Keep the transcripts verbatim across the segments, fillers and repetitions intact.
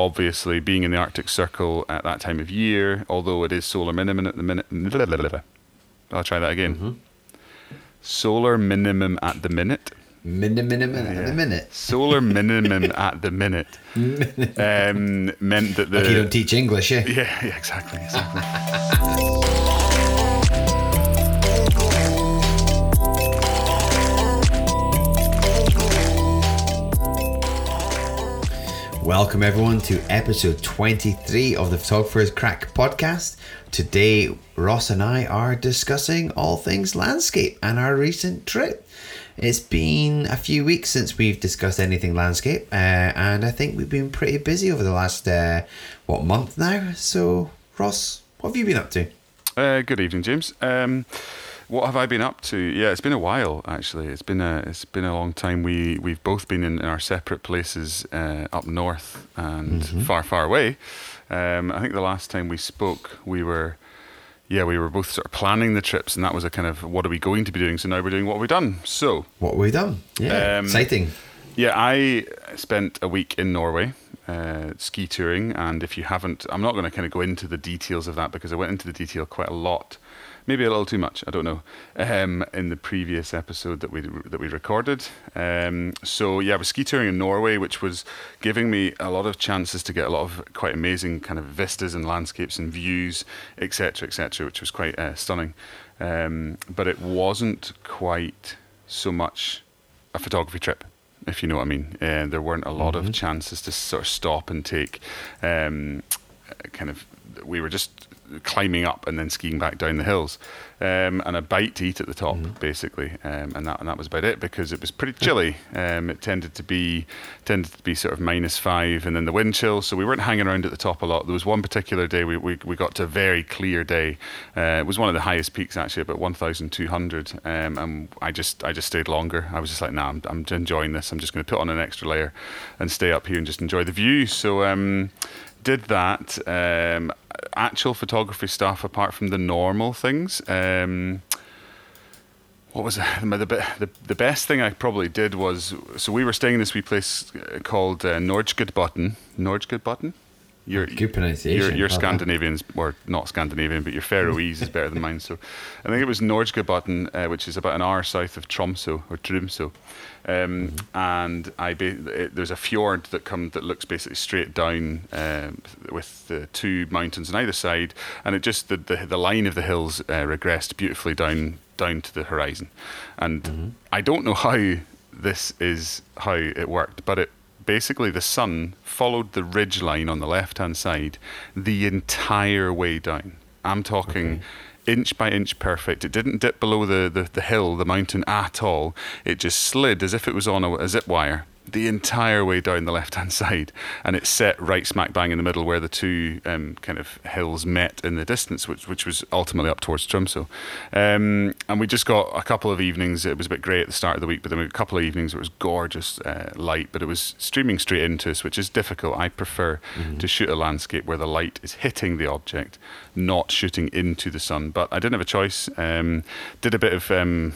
obviously being in the Arctic Circle at that time of year, although it is solar minimum at the minute. I'll try that again. Mm-hmm. Solar minimum at the minute. Minimum, minimum yeah. at the minute. Solar minimum at the minute. um, meant that the. Like you don't teach English, eh? Yeah, yeah, exactly. exactly. Welcome everyone to episode twenty-three of the Photographer's Crack podcast. Today, Ross and I are discussing all things landscape and our recent trip. It's been a few weeks since we've discussed anything landscape, uh, and I think we've been pretty busy over the last, uh, what, month now? So, Ross, what have you been up to? Uh, good evening, James. Um... What have I been up to? Yeah, it's been a while actually. It's been a it's been a long time. We we've both been in our separate places uh, up north and mm-hmm. far far away. Um, I think the last time we spoke, we were yeah we were both sort of planning the trips, and that was a kind of what are we going to be doing? So now we're doing what have we done. So what have we done? Yeah, um, exciting. Yeah, I spent a week in Norway. Uh, ski touring, and if you haven't, I'm not going to kind of go into the details of that because I went into the detail quite a lot, maybe a little too much, I don't know, um, in the previous episode that we that we recorded. Um, so yeah, I was ski touring in Norway, which was giving me a lot of chances to get a lot of quite amazing kind of vistas and landscapes and views, et cetera, et cetera, which was quite uh, stunning. Um, but it wasn't quite so much a photography trip, if you know what I mean. Uh, there weren't a lot mm-hmm. of chances to sort of stop and take um, kind of, we were just climbing up and then skiing back down the hills um, and a bite to eat at the top, mm-hmm. basically. Um, and that and that was about it because it was pretty chilly. Um, it tended to be tended to be sort of minus five and then the wind chill. So we weren't hanging around at the top a lot. There was one particular day we, we, we got to a very clear day. Uh, it was one of the highest peaks actually, about one thousand two hundred. Um, and I just I just stayed longer. I was just like, nah, I'm, I'm enjoying this. I'm just going to put on an extra layer and stay up here and just enjoy the view. So um, did that. Um, actual photography stuff apart from the normal things. Um, what was that? The, the, the best thing I probably did was, so we were staying in this wee place called uh, Nordskabotten. Nordkjosbotn? Your, Good pronunciation. Your, your Scandinavians, or not Scandinavian, but your Faroese is better than mine. So I think it was Nordskabotten, uh, which is about an hour south of Tromsø, or Tromsø. Um, mm-hmm. And I be, it, there's a fjord that come that looks basically straight down um, with the two mountains on either side, and it just the the, the line of the hills uh, regressed beautifully down down to the horizon. And mm-hmm. I don't know how this is how it worked, but it basically the sun followed the ridge line on the left hand side the entire way down. I'm talking. Okay. Inch by inch perfect. It didn't dip below the, the, the hill, the mountain at all. It just slid as if it was on a, a zip wire the entire way down the left-hand side. And it set right smack bang in the middle where the two um, kind of hills met in the distance, which which was ultimately up towards Tromsø. Um, and we just got a couple of evenings. It was a bit grey at the start of the week, but then we got a couple of evenings. It was gorgeous uh, light, but it was streaming straight into us, which is difficult. I prefer mm-hmm. to shoot a landscape where the light is hitting the object, not shooting into the sun, but I didn't have a choice. Um, did a bit of um,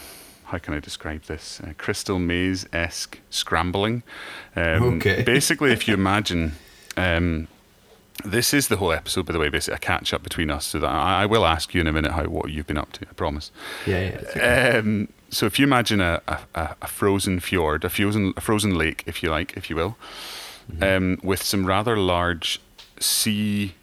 how can I describe this uh, crystal maze-esque scrambling. Um, okay. Basically, if you imagine, um, this is the whole episode. By the way, basically a catch up between us, so that I, I will ask you in a minute how what you've been up to. I promise. Yeah. yeah that's okay. um, so if you imagine a, a, a frozen fjord, a frozen a frozen lake, if you like, if you will, mm-hmm. um, with some rather large sea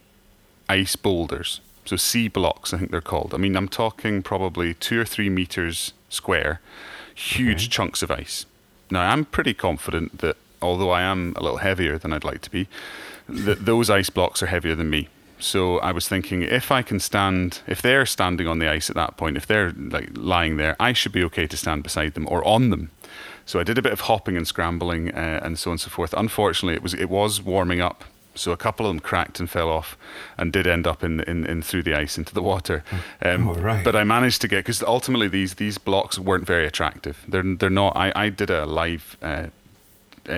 ice boulders. So sea blocks, I think they're called. I mean, I'm talking probably two or three meters square, huge okay. chunks of ice. Now, I'm pretty confident that, although I am a little heavier than I'd like to be, that those ice blocks are heavier than me. So I was thinking, if I can stand, if they're standing on the ice at that point, if they're like lying there, I should be okay to stand beside them or on them. So I did a bit of hopping and scrambling uh, and so on and so forth. Unfortunately, it was it was warming up. So a couple of them cracked and fell off and did end up in in, in through the ice into the water. Um, oh, right. But I managed to get, because ultimately these these blocks weren't very attractive. They're, they're not, I, I did a live uh,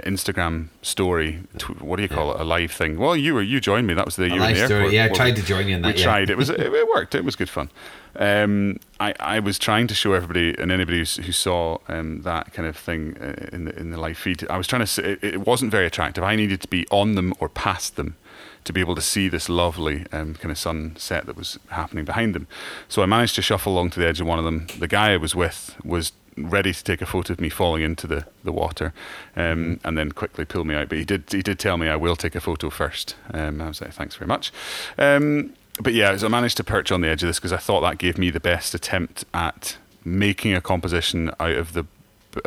Instagram story. Tw- what do you call yeah. it? A live thing. Well, you were you joined me. That was the you live in the story. Airport. Yeah, I well, tried to join you in that. We yeah. tried. It was it, it worked. It was good fun. Um, I, I was trying to show everybody and anybody who, who saw um, that kind of thing uh, in the in the live feed. I was trying to. It, it wasn't very attractive. I needed to be on them or past them to be able to see this lovely um, kind of sunset that was happening behind them. So I managed to shuffle along to the edge of one of them. The guy I was with was ready to take a photo of me falling into the, the water um, and then quickly pull me out. But he did he did tell me I will take a photo first. Um, I was like, thanks very much. Um, but yeah, so I managed to perch on the edge of this because I thought that gave me the best attempt at making a composition out of the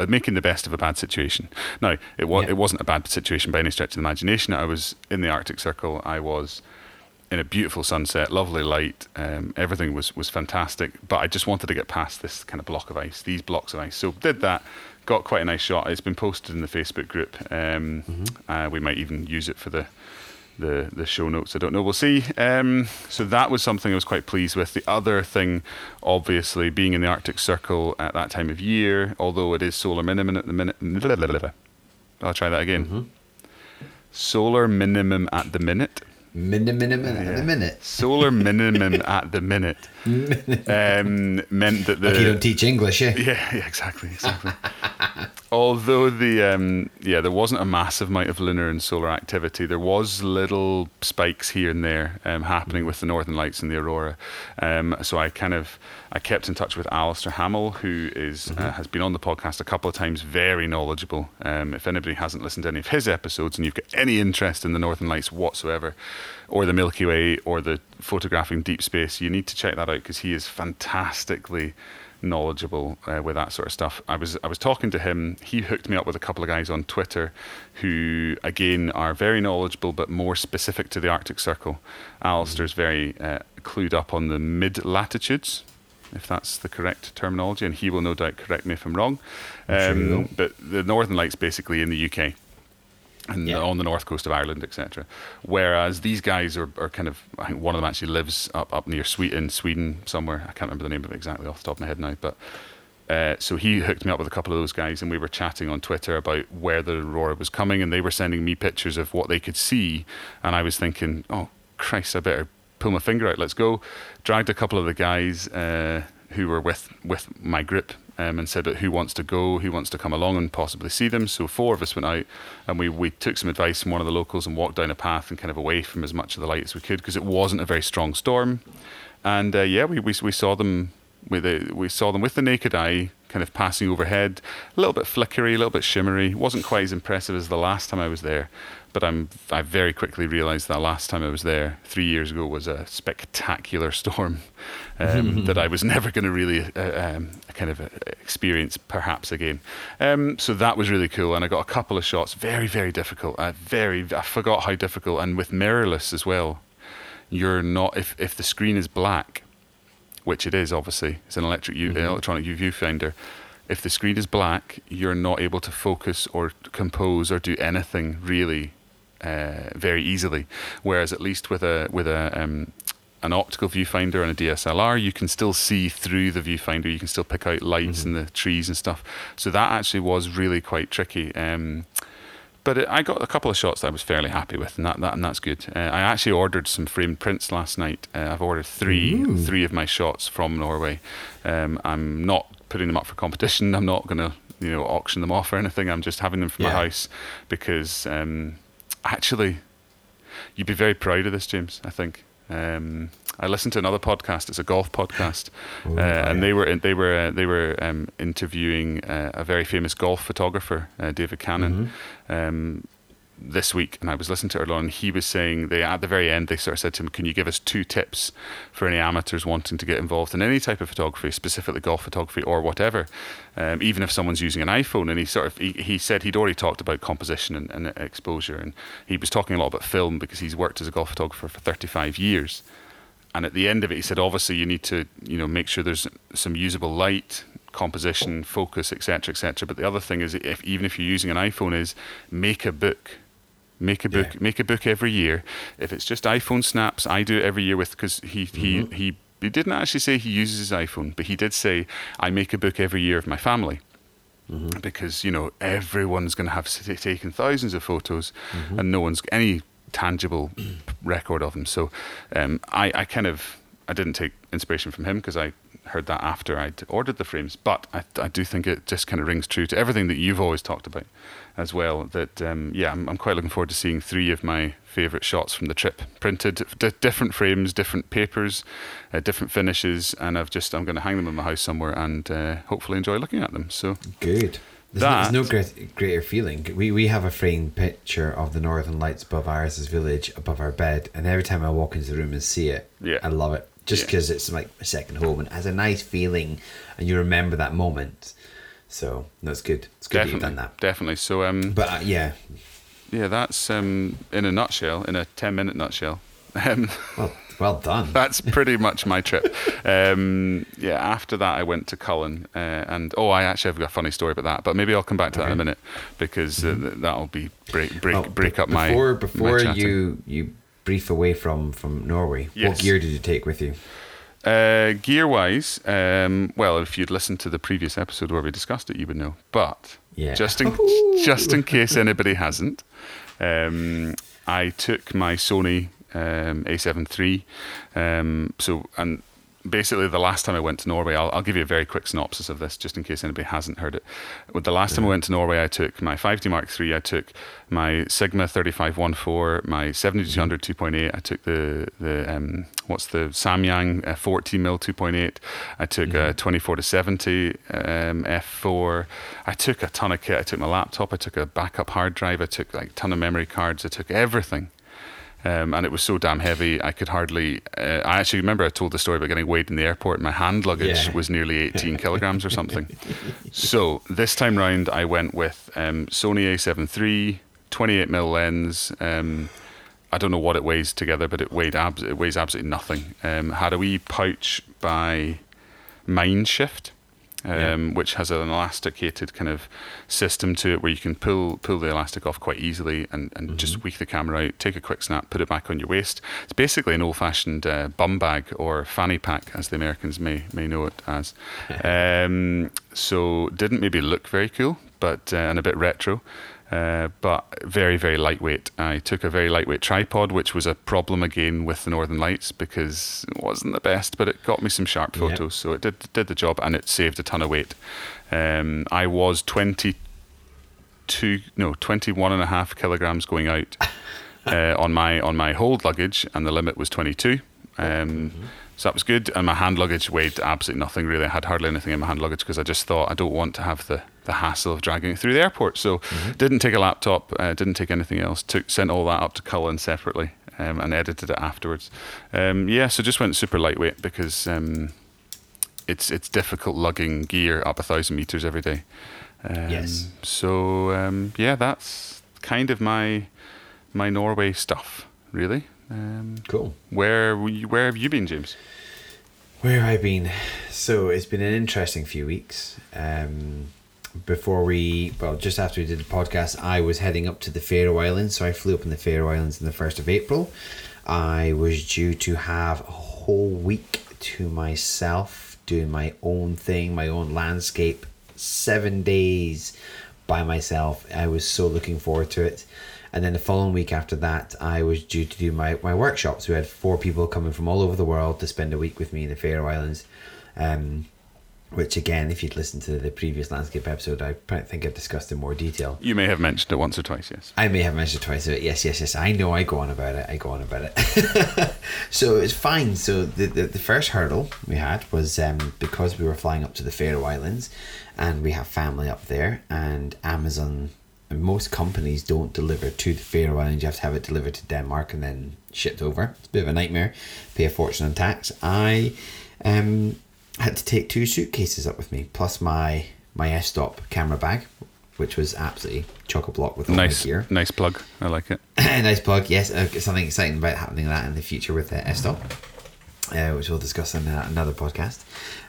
making the best of a bad situation. Now, it was yeah. it wasn't a bad situation by any stretch of the imagination. I was in the Arctic Circle. I was in a beautiful sunset, lovely light. Um, everything was, was fantastic. But I just wanted to get past this kind of block of ice, these blocks of ice. So did that. Got quite a nice shot. It's been posted in the Facebook group. Um, mm-hmm. uh, we might even use it for the, the the show notes. I don't know. We'll see. Um, so that was something I was quite pleased with. The other thing, obviously, being in the Arctic Circle at that time of year, although it is solar minimum at the minute. I'll try that again. Mm-hmm. Solar minimum at the minute. Minimum yeah. at the minute. Solar minimum at the minute um, meant that the... Like you don't teach English, eh? Yeah, yeah, exactly, exactly. Although the um, yeah, there wasn't a massive amount of lunar and solar activity. There was little spikes here and there um, happening with the Northern Lights and the Aurora. Um, so I kind of I kept in touch with Alistair Hamill, who is mm-hmm. uh, has been on the podcast a couple of times. Very knowledgeable. Um, if anybody hasn't listened to any of his episodes and you've got any interest in the Northern Lights whatsoever, or the Milky Way, or the photographing deep space, you need to check that out because he is fantastically knowledgeable uh, with that sort of stuff. I was I was talking to him. He hooked me up with a couple of guys on Twitter who again are very knowledgeable but more specific to the Arctic Circle. Alistair's very uh, clued up on the mid latitudes, if that's the correct terminology, and he will no doubt correct me if I'm wrong. Um, but the Northern Lights basically in the U K and yeah. on the north coast of Ireland, et cetera. Whereas these guys are, are kind of, I think one of them actually lives up, up near Sweden, Sweden somewhere. I can't remember the name of it exactly off the top of my head now. But uh, so he hooked me up with a couple of those guys and we were chatting on Twitter about where the aurora was coming and they were sending me pictures of what they could see. And I was thinking, oh, Christ, I better pull my finger out. Let's go. Dragged a couple of the guys uh, who were with, with my group. Um, and said that who wants to go, who wants to come along and possibly see them. So four of us went out and we, we took some advice from one of the locals and walked down a path and kind of away from as much of the light as we could because it wasn't a very strong storm. And uh, yeah, we, we we saw them with a, we saw them with the naked eye kind of passing overhead, a little bit flickery, a little bit shimmery. Wasn't quite as impressive as the last time I was there, but I'm I very quickly realised that last time I was there three years ago was a spectacular storm um, that I was never going to really uh, um, kind of experience perhaps again. Um, so that was really cool, and I got a couple of shots. Very very difficult. I very I forgot how difficult, and with mirrorless as well. You're not if if the screen is black, which it is obviously. It's an electric U, mm-hmm. an electronic U viewfinder. If the screen is black, you're not able to focus or compose or do anything really. Uh, very easily, whereas at least with a with a um, an optical viewfinder and a D S L R, you can still see through the viewfinder. You can still pick out lights mm-hmm. and the trees and stuff. So that actually was really quite tricky. Um, but it, I got a couple of shots that I was fairly happy with, and that, that and that's good. Uh, I actually ordered some framed prints last night. Uh, I've ordered three Ooh. three of my shots from Norway. Um, I'm not putting them up for competition. I'm not going to you know auction them off or anything. I'm just having them from yeah. my house because. Um, Actually, you'd be very proud of this, James, I think. Um, I listened to another podcast. It's a golf podcast, oh, uh, yeah. and they were in, they were uh, they were um, interviewing uh, a very famous golf photographer, uh, David Cannon, mm-hmm. um, this week. And I was listening to it alone. He was saying they at the very end they sort of said to him, "Can you give us two tips for any amateurs wanting to get involved in any type of photography, specifically golf photography or whatever?" Um, even if someone's using an iPhone, and he sort of he, he said he'd already talked about composition and, and exposure, and he was talking a lot about film because he's worked as a golf photographer for thirty-five years. And at the end of it, he said, obviously you need to you know make sure there's some usable light, composition, focus, etc., et cetera. But the other thing is, if even if you're using an iPhone, is make a book, make a book, yeah. make a book every year. If it's just iPhone snaps, I do it every year with because he he mm-hmm. he. He didn't actually say he uses his iPhone, but he did say, I make a book every year of my family. mm-hmm. because, you know, everyone's going to have taken thousands of photos mm-hmm. and no one's any tangible record of them. So um, I, I kind of, I didn't take inspiration from him because I heard that after I'd ordered the frames, but I, I do think it just kind of rings true to everything that you've always talked about as well, that um, yeah, I'm, I'm quite looking forward to seeing three of my favourite shots from the trip printed, d- different frames, different papers, uh, different finishes, and I've just, I'm going to hang them in my house somewhere and uh, hopefully enjoy looking at them. So good. There's, that, no, there's no greater feeling. We we have a framed picture of the Northern Lights above Iris's village, above our bed, and every time I walk into the room and see it, yeah. I love it. Just because yeah. it's like a second home and it has a nice feeling and you remember that moment. So, no, it's good. It's good definitely, that you've done that. Definitely. So, um, but uh, yeah. Yeah, that's um, in a nutshell, in a ten minute nutshell. Um, well, well done. That's pretty much my trip. um, yeah, after that, I went to Cullen. Uh, and, oh, I actually have got a funny story about that, but maybe I'll come back to okay. that in a minute because uh, that'll be break break, oh, break up before, my. Before my you. you brief away from from Norway. Yes. What gear did you take with you? Uh, gear-wise, um, well, if you'd listened to the previous episode where we discussed it, you would know. But yeah. just in just in case anybody hasn't, um, I took my Sony um, A seven three. Um, so and basically, the last time I went to Norway, I'll, I'll give you a very quick synopsis of this, just in case anybody hasn't heard it. Well, the last yeah. time I went to Norway, I took my five D Mark three, I took my Sigma thirty-five fourteen, my seventy two hundred two point eight, I took the the um, what's the Samyang uh, fourteen millimeter two point eight, I took mm-hmm. a twenty-four to seventy um, F four, I took a ton of kit, I took my laptop, I took a backup hard drive, I took like a ton of memory cards, I took everything. Um, and it was so damn heavy, I could hardly... Uh, I actually remember I told the story about getting weighed in the airport. My hand luggage yeah. was nearly eighteen kilograms or something. So this time round, I went with um, Sony A seven three, twenty-eight millimeter lens. Um, I don't know what it weighs together, but it weighed abs- it weighs absolutely nothing. Um, had a wee pouch by Mindshift, um, yeah. which has an elasticated kind of system to it where you can pull pull the elastic off quite easily and, and mm-hmm. just weak the camera out, take a quick snap, put it back on your waist. It's basically an old-fashioned uh, bum bag or fanny pack, as the Americans may may know it as. um, so didn't maybe look very cool, but uh, and a bit retro. Uh, but very, very lightweight. I took a very lightweight tripod, which was a problem again with the Northern Lights because it wasn't the best, but it got me some sharp photos. Yep. So it did did the job and it saved a ton of weight. Um, I was twenty-two, no, twenty-one and a half kilograms going out uh, on my on my hold luggage, and the limit was twenty-two. Um, mm-hmm. So that was good, and my hand luggage weighed absolutely nothing really. I had hardly anything in my hand luggage because I just thought I don't want to have the, the hassle of dragging it through the airport. So mm-hmm. didn't take a laptop, uh, didn't take anything else, took sent all that up to Cullen separately um, and edited it afterwards. Um, yeah, so just went super lightweight because um, it's it's difficult lugging gear up a thousand metres every day. Um, yes. So um, yeah, that's kind of my my Norway stuff, really. Um, cool. Where were you, where have you been, James? Where have I been? So it's been an interesting few weeks. Um, before we, well, just after we did the podcast, I was heading up to the Faroe Islands. So I flew up in the Faroe Islands on the first of April. I was due to have a whole week to myself, doing my own thing, my own landscape, seven days by myself. I was so looking forward to it. And then the following week after that, I was due to do my, my workshops. We had four people coming from all over the world to spend a week with me in the Faroe Islands, um, which again, if you'd listened to the previous landscape episode, I think I've discussed in more detail. You may have mentioned it once or twice, yes. I may have mentioned it twice. Yes, yes, yes. I know I go on about it. I go on about it. So it's fine. So the, the, the first hurdle we had was um, because we were flying up to the Faroe Islands and we have family up there, and Amazon... And most companies don't deliver to the Faroe Islands. You have to have it delivered to Denmark and then shipped over. It's a bit of a nightmare. Pay a fortune on tax. I um, had to take two suitcases up with me, plus my, my S-Stop camera bag, which was absolutely chock-a-block with all nice, my gear. Nice plug. I like it. Nice plug, yes. Something exciting about happening that in the future with uh, S-Stop, uh, which we'll discuss in uh, another podcast.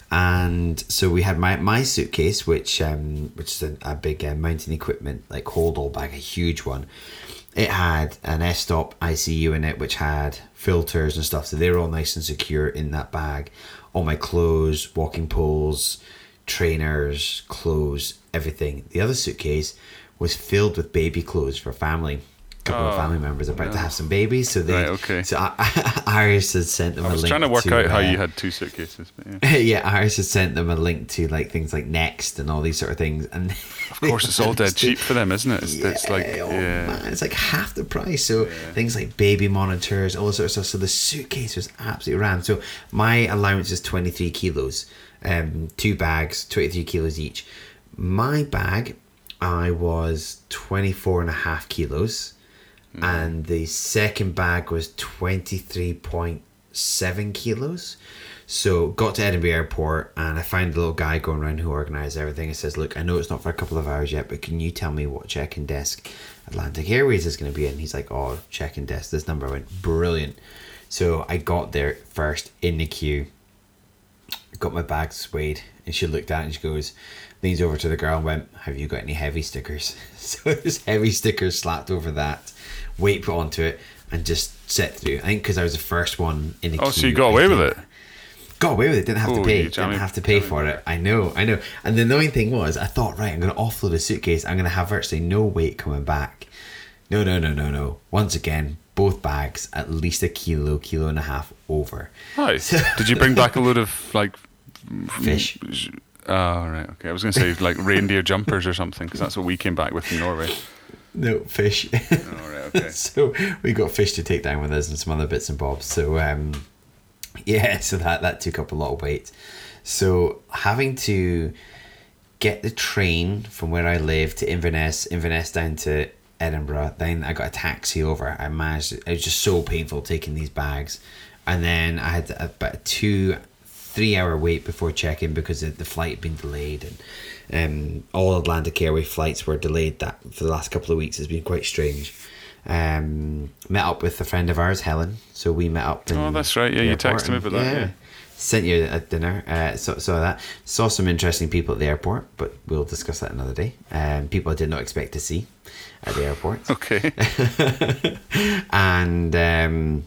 And so we had my, my suitcase, which um which is a, a big uh, mountain equipment like hold all bag, a huge one. It had an S-Stop I C U in it, which had filters and stuff, so they were all nice and secure in that bag. All my clothes, walking poles, trainers, clothes, everything. The other suitcase was filled with baby clothes for family. A couple oh, of family members are about no. to have some babies, so they right, okay. so I, I, Iris had sent them I a link. I was trying to work to, out how uh, you had two suitcases. But yeah. yeah, Iris had sent them a link to like things like Next and all these sort of things. And of course, it's all dead cheap for them, isn't it? It's, yeah, it's like oh, yeah. man, it's like half the price. So yeah. things like baby monitors, all this sort of stuff. So the suitcase was absolutely rammed. So my allowance is twenty-three kilos, um, two bags, twenty-three kilos each. My bag, I was twenty-four and a half kilos. And the second bag was twenty-three point seven kilos. So got to Edinburgh Airport and I find a little guy going around who organised everything. He says, look, I know it's not for a couple of hours yet, but can you tell me what check-in desk Atlantic Airways is going to be at? And he's like, oh, check-in desk, this number. I went, brilliant. So I got there first in the queue. Got my bag swayed and she looked at it and she goes, leans over to the girl and went, have you got any heavy stickers? So there's heavy stickers slapped over that, weight put onto it, and just set through. I think because I was the first one in the queue. Oh, so you got away with it? Got away with it. Didn't have to pay. Didn't have to pay for it. I know, I know. And the annoying thing was, I thought, right, I'm going to offload a suitcase. I'm going to have virtually no weight coming back. No, no, no, no, no. Once again, both bags, at least a kilo, kilo and a half over. Nice. So, did you bring back a load of, like... fish? Oh, right, okay. I was going to say, like, reindeer jumpers or something, because that's what we came back with from Norway. No, fish. Oh, right, okay. So we got fish to take down with us and some other bits and bobs. So, um, yeah, so that, that took up a lot of weight. So having to get the train from where I live to Inverness, Inverness down to Edinburgh, then I got a taxi over. I managed, it was just so painful taking these bags. And then I had about a two, three hour wait before check-in because the flight had been delayed, and Um, all Atlantic Airways flights were delayed that for the last couple of weeks. It's been quite strange. Um, met up with a friend of ours, Helen. So we met up. In oh, that's right. Yeah, you texted me about that. Yeah. yeah. Sent you a dinner. Uh, saw, saw that. Saw some interesting people at the airport, but we'll discuss that another day. Um, people I did not expect to see at the airport. Okay. and um,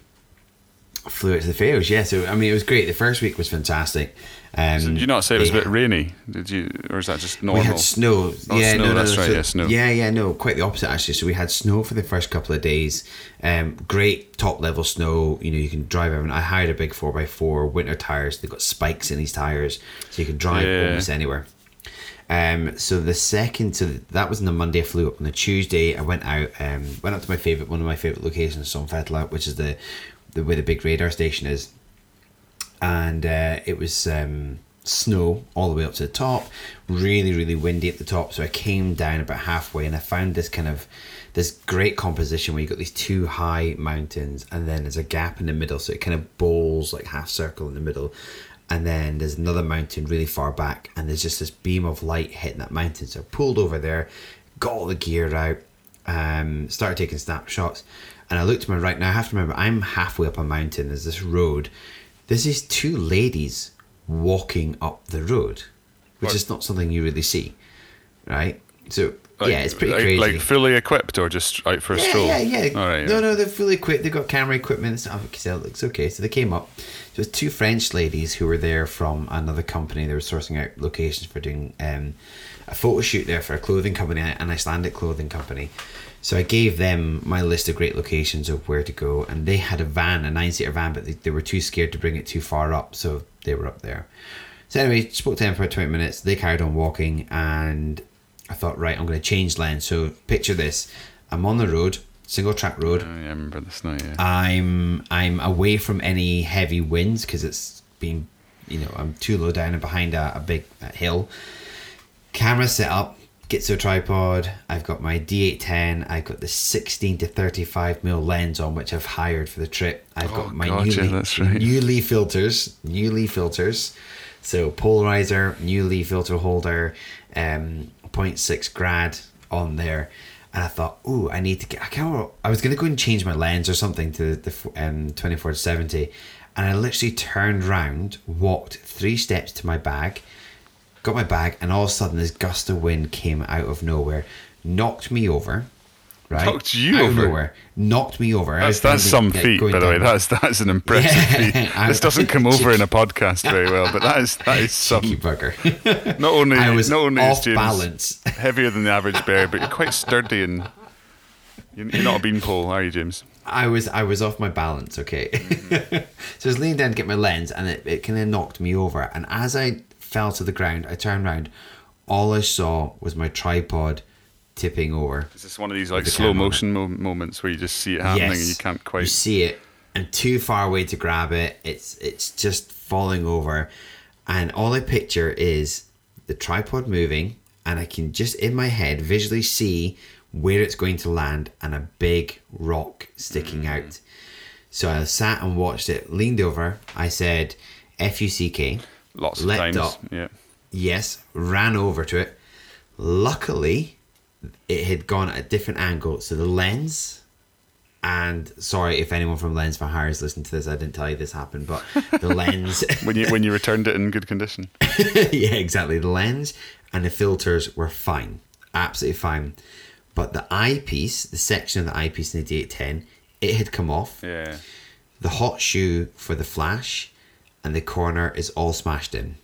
flew out to the Faroes. Yeah, so I mean, it was great. The first week was fantastic. Um, so did you not say it was a bit rainy? Did you, or is that just normal? We had snow. Oh, yeah, snow, no, no, that's no. right. So, yeah, snow. Yeah, yeah, no, quite the opposite actually. So we had snow for the first couple of days. Um, great top level snow. You know, you can drive. Everyone. I hired a big four by four winter tires. They've got spikes in these tires, so you can drive yeah. almost anywhere. Um, so the second to the, that was on the Monday. I flew up on the Tuesday. I went out. Um, went up to my favorite one of my favorite locations, Somfetla, which is the, the where the big radar station is. And uh, it was um, snow all the way up to the top, really, really windy at the top. So I came down about halfway and I found this kind of, this great composition where you've got these two high mountains and then there's a gap in the middle. So it kind of bowls like half circle in the middle. And then there's another mountain really far back and there's just this beam of light hitting that mountain. So I pulled over there, got all the gear out, um, started taking snapshots. And I looked to my right. Now I have to remember, I'm halfway up a mountain. There's this road. This is two ladies walking up the road, which what? is not something you really see, right? So, like, yeah, it's pretty like, crazy. Like fully equipped or just out for a yeah, stroll? Yeah, yeah, yeah. Right, no, yeah. no, they're fully equipped. They've got camera equipment and stuff. It looks okay. So they came up. So it's two French ladies who were there from another company. They were sourcing out locations for doing um, a photo shoot there for a clothing company, an Icelandic clothing company. So I gave them my list of great locations of where to go, and they had a van, a nine-seater van, but they, they were too scared to bring it too far up, so they were up there. So anyway, spoke to them for twenty minutes. They carried on walking, and I thought, right, I'm going to change lens. So picture this. I'm on the road, single-track road. Uh, yeah, I remember this now, yeah. I'm, I'm away from any heavy winds because it's been, you know, I'm too low down and behind a, a big a hill. Camera set up. Gitzo tripod, I've got my D eight ten, I've got the sixteen to thirty-five millimeter lens on which I've hired for the trip. I've oh, got my God, new, yeah, Lee, right. new Lee filters, new Lee filters. So polarizer, new Lee filter holder, um, zero point six grad on there. And I thought, ooh, I need to get, I can't, I was going to go and change my lens or something to the, the um, twenty-four to seventy. And I literally turned round, walked three steps to my bag, got my bag, and all of a sudden this gust of wind came out of nowhere, knocked me over, right? Knocked you out over. Nowhere, knocked me over. That's, that's some feat, by the way. That's that's an impressive feat. This doesn't come over in a podcast very well, but that is that is some bugger. Not only I was not only off is James balance, heavier than the average bear, but you're quite sturdy and you're not a beanpole, are you, James? I was I was off my balance, okay. Mm-hmm. So I was leaning down to get my lens, and it, it kind of knocked me over. And as I fell to the ground, I turned around. All I saw was my tripod tipping over. Is this one of these like the slow motion mo- moments where you just see it happening, yes, and you can't quite... You see it, and too far away to grab it. It's it's just falling over. And all I picture is the tripod moving, and I can just, in my head, visually see where it's going to land, and a big rock sticking mm. out. So I sat and watched it, leaned over, I said F U C K, lots of times, up, yeah, yes, ran over to it. Luckily it had gone at a different angle, so the lens, and sorry if anyone from Lens for Hire is listening to this, I didn't tell you this happened, but the lens when you when you returned it in good condition. Yeah, exactly. The lens and the filters were fine, absolutely fine. But the eyepiece, the section of the eyepiece in the D eight ten, it had come off. Yeah. The hot shoe for the flash and the corner is all smashed in.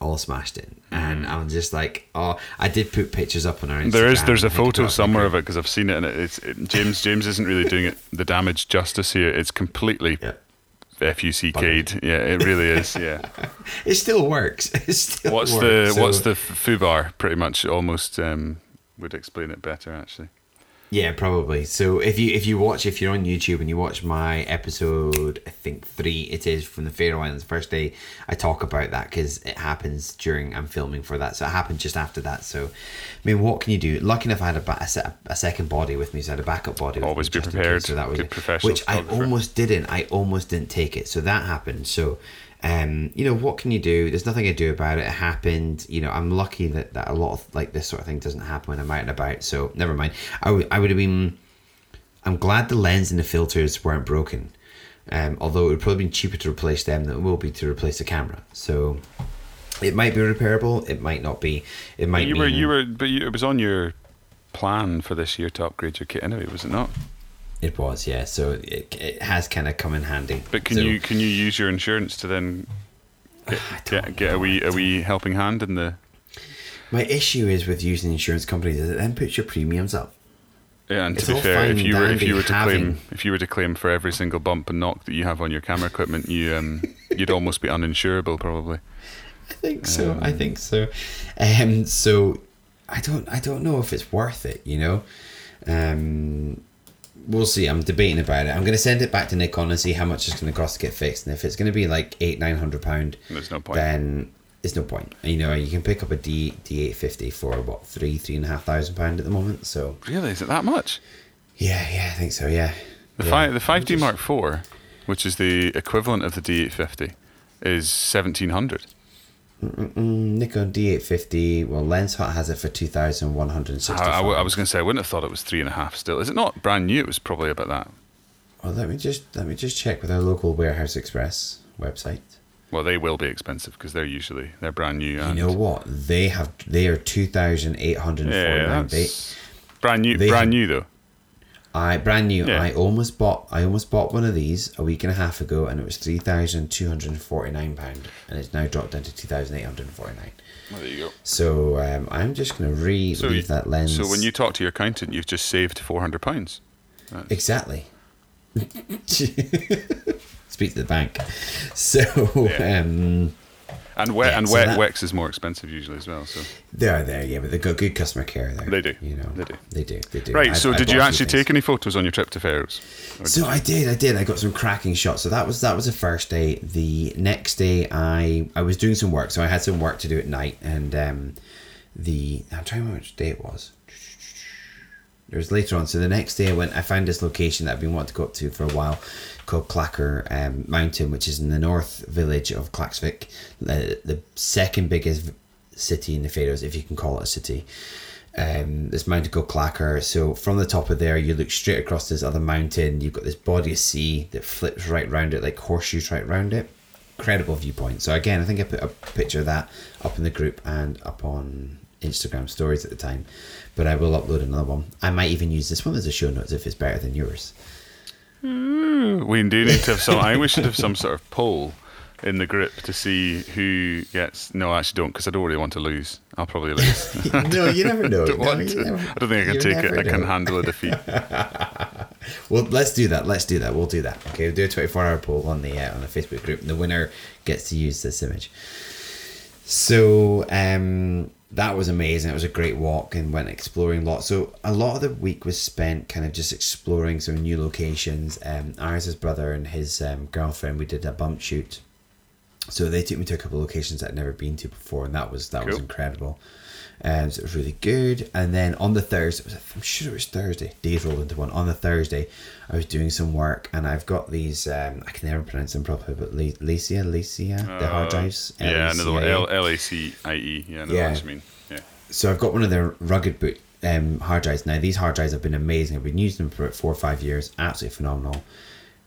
All smashed in. Mm. And I'm just like, oh, I did put pictures up on our Instagram. There is, there's a photo somewhere of it because I've seen it, and it's it, James James isn't really doing it the damage justice here. It's completely... Yep. F U C K'd, yeah, it really is, yeah. It still works. It still what's works. The, so, what's the FUBAR, pretty much, almost... Um, would explain it better, actually. Yeah, probably. So if you if you watch, if you're on YouTube and you watch my episode, I think three, it is, from the Faroe Islands first day, I talk about that because it happens during, I'm filming for that. So it happened just after that. So, I mean, what can you do? Lucky enough, I had a, a, a second body with me, so I had a backup body. Always be prepared. So that was good professional. Which I almost didn't. I almost didn't take it. So that happened. So, um, you know, what can you do? There's nothing I do about it. It happened. You know, I'm lucky that, that a lot of like this sort of thing doesn't happen when I'm out and about. So never mind. I, w- I would have been, I'm glad the lens and the filters weren't broken. Um, although it would probably be cheaper to replace them than it will be to replace the camera. So it might be repairable. It might not be. It might. But you mean, were you were, but you, it was on your plan for this year to upgrade your kit anyway, was it not? It was, yeah. So it it has kind of come in handy. But can so, you can you use your insurance to then get, get, get a wee a wee helping hand in the? My issue is with using insurance companies is it then puts your premiums up. Yeah, and it's to be fair, if you were if you were to having... claim if you were to claim for every single bump and knock that you have on your camera equipment, you um you'd almost be uninsurable probably. I think so. Um, I think so. Um. So, I don't I don't know if it's worth it. You know, um. We'll see. I'm debating about it. I'm going to send it back to Nikon and see how much it's going to cost to get fixed. And if it's going to be like eight, nine hundred pound, there's no point. Then there's no point. You know, you can pick up a D D eight fifty for what three, three and a half thousand pound at the moment. So really, is it that much? Yeah, yeah, I think so. Yeah. The yeah. five, the five D Mark Four, which is the equivalent of the D eight fifty, is seventeen hundred. Nikon D eight fifty, well, Lens Hut has it for two thousand one hundred sixty-five. I, I, I was going to say I wouldn't have thought it was three and a half still. Is it not brand new? It was probably about that. Well, let me just let me just check with our local Warehouse Express website. Well, they will be expensive because they're usually they're brand new. And you know what? They have they are two thousand eight hundred forty-nine. Yeah, they, brand new, brand have, new though. I brand new. Yeah. I almost bought I almost bought one of these a week and a half ago, and it was three thousand two hundred and forty nine pound, and it's now dropped down to two thousand eight hundred and forty nine. Well, there you go. So um, I'm just going to re so leave you, that lens. So when you talk to your accountant, you've just saved four hundred pounds. Exactly. Speak to the bank. So. Yeah. Um, And we- yeah, and so we- that, Wex is more expensive usually as well. So they are there, yeah, but they've got good customer care there. They do, you know, they do, they do, they do. Right. I, so, I did you actually take any photos on your trip to Faroes? So I did, I did. I got some cracking shots. So that was that was the first day. The next day, I I was doing some work, so I had some work to do at night. And um, the I'm trying to remember which day it was. It was later on. So the next day, I went. I found this location that I've been wanting to go up to for a while, called Klakkur um, Mountain, which is in the north village of Klaksvik, the, the second biggest city in the Faroes, if you can call it a city. Um, this mountain called Klakkur. So from the top of there, you look straight across this other mountain. You've got this body of sea that flips right round it, like horseshoes right round it. Incredible viewpoint. So again, I think I put a picture of that up in the group and up on Instagram stories at the time, but I will upload another one. I might even use this one as a show notes if it's better than yours. Mm, we do need to have some. I we should have some sort of poll in the group to see who gets. No, I actually don't, because I don't really want to lose. I'll probably lose. No, you never know. don't no, want to. Never, I don't think I can take it. Know. I can handle a defeat. Well, let's do that. Let's do that. We'll do that. Okay, we'll do a twenty-four hour poll on the uh, on the Facebook group, and the winner gets to use this image. So um, that was amazing. It was a great walk and went exploring a lot. So a lot of the week was spent kind of just exploring some new locations. Um, Iris's brother and his um, girlfriend, we did a bump shoot. So they took me to a couple of locations that I'd never been to before, and that was that cool. was incredible. Um, so it was really good. And then on the Thursday, it was, I'm sure it was Thursday. Days rolled into one. On the Thursday, I was doing some work, and I've got these. Um, I can never pronounce them properly, but LaCie, LaCie, uh, the hard drives. L A C I E. Yeah, another one. L A C I E. Yeah, I know what you mean. Yeah. So I've got one of their rugged boot um, hard drives. Now these hard drives have been amazing. I've been using them for about four or five years. Absolutely phenomenal.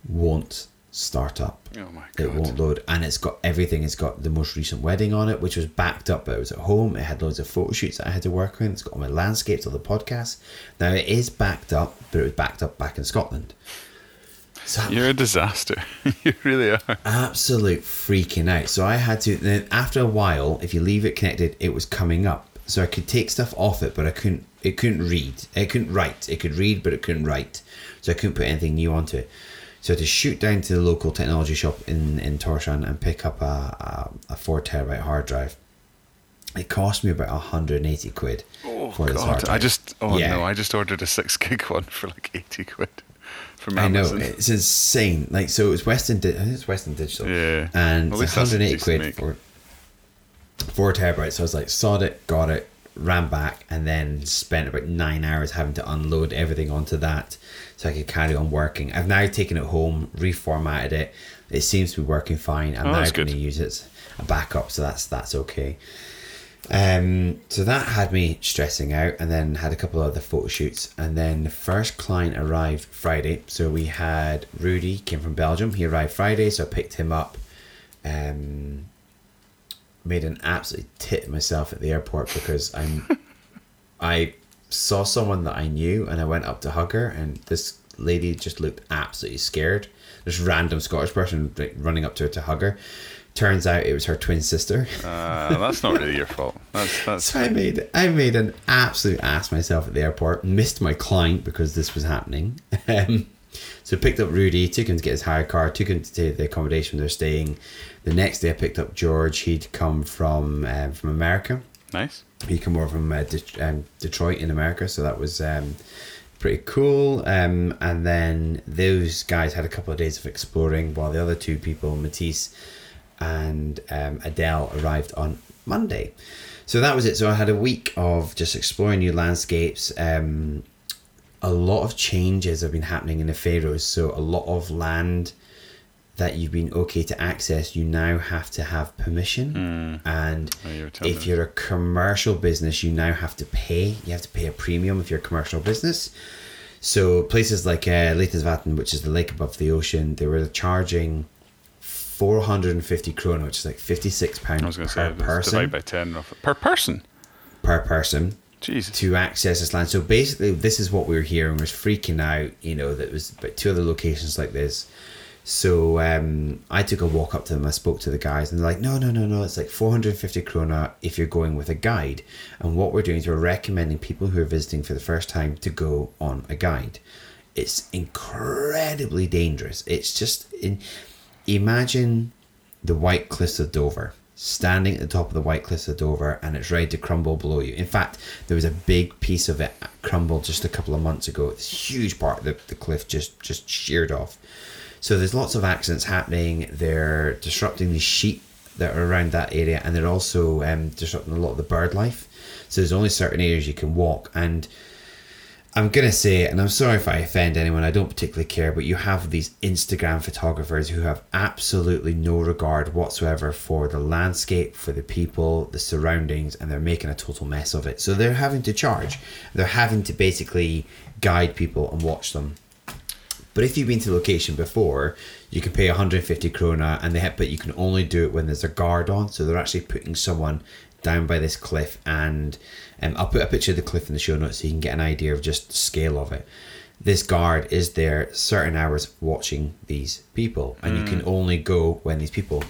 Won't start up. Oh my god! It won't load, and it's got everything. It's got the most recent wedding on it, which was backed up, but I was at home. It had loads of photo shoots that I had to work on. It's got all my landscapes, all the podcasts. Now it is backed up, but it was backed up back in Scotland. So you're a disaster. You really are. Absolute freaking out. So I had to. Then after a while, if you leave it connected, it was coming up. So I could take stuff off it, but I couldn't. It couldn't read. It couldn't write. It could read, but it couldn't write. So I couldn't put anything new onto it. So to shoot down to the local technology shop in, in Tórshavn and pick up a, a, a four terabyte hard drive, it cost me about one hundred eighty quid. Oh, for this hard drive. I just, oh yeah. no, I just ordered a six gig one for like eighty quid from Amazon. I know, it's insane. Like, so it was Western, Di- I think it's Western Digital. Yeah. And well, it's one hundred eighty quid for four terabytes. So I was like, sod it, got it, ran back, and then spent about nine hours having to unload everything onto that. So I could carry on working. I've now taken it home, reformatted it. It seems to be working fine. I'm oh, now going to use it as a backup, so that's that's okay. Um, so that had me stressing out, and then had a couple of other photo shoots. And then the first client arrived Friday. So we had Rudy, came from Belgium. He arrived Friday, so I picked him up. Um, made an absolute tit of myself at the airport because I'm, I. saw someone that I knew, and I went up to hug her, and this lady just looked absolutely scared. This random Scottish person like, running up to her to hug her. Turns out it was her twin sister. Uh, that's not really your fault. That's, that's... So I made I made an absolute ass myself at the airport. Missed my client because this was happening. Um, so picked up Rudy, took him to get his hire car, took him to the accommodation they're staying. The next day I picked up George. He'd come from uh, from America. Nice. He came over from uh, De- um, Detroit in America, so that was um, pretty cool. Um, and then those guys had a couple of days of exploring, while the other two people, Matisse and um, Adele, arrived on Monday. So that was it. So I had a week of just exploring new landscapes. Um, a lot of changes have been happening in the Faroes, so a lot of land that you've been okay to access, you now have to have permission. Mm. And oh, you're if you're a commercial business, you now have to pay. You have to pay a premium if you're a commercial business. So places like uh, Leitisvatn, which is the lake above the ocean, they were charging four hundred fifty krona, which is like fifty-six pounds. I was going to say, person, divided by ten per person. Per person. Jeez. To access this land. So basically, this is what we were hearing, was freaking out. You know, that was about two other locations like this. So um, I took a walk up to them. I spoke to the guys, and they're like, "No, no, no, no! It's like four hundred fifty krona if you're going with a guide." And what we're doing is we're recommending people who are visiting for the first time to go on a guide. It's incredibly dangerous. It's just in, imagine the White Cliffs of Dover, standing at the top of the White Cliffs of Dover, and it's ready to crumble below you. In fact, there was a big piece of it crumbled just a couple of months ago. This huge part of the, the cliff just just sheared off. So there's lots of accidents happening. They're disrupting the sheep that are around that area, and they're also um, disrupting a lot of the bird life. So there's only certain areas you can walk. And I'm going to say it, and I'm sorry if I offend anyone, I don't particularly care, but you have these Instagram photographers who have absolutely no regard whatsoever for the landscape, for the people, the surroundings, and they're making a total mess of it. So they're having to charge. They're having to basically guide people and watch them. But if you've been to location before, you can pay one hundred fifty krona, and they but you can only do it when there's a guard on. So they're actually putting someone down by this cliff, and um, I'll put a picture of the cliff in the show notes so you can get an idea of just the scale of it. This guard is there certain hours watching these people, and mm. you can only go when these people.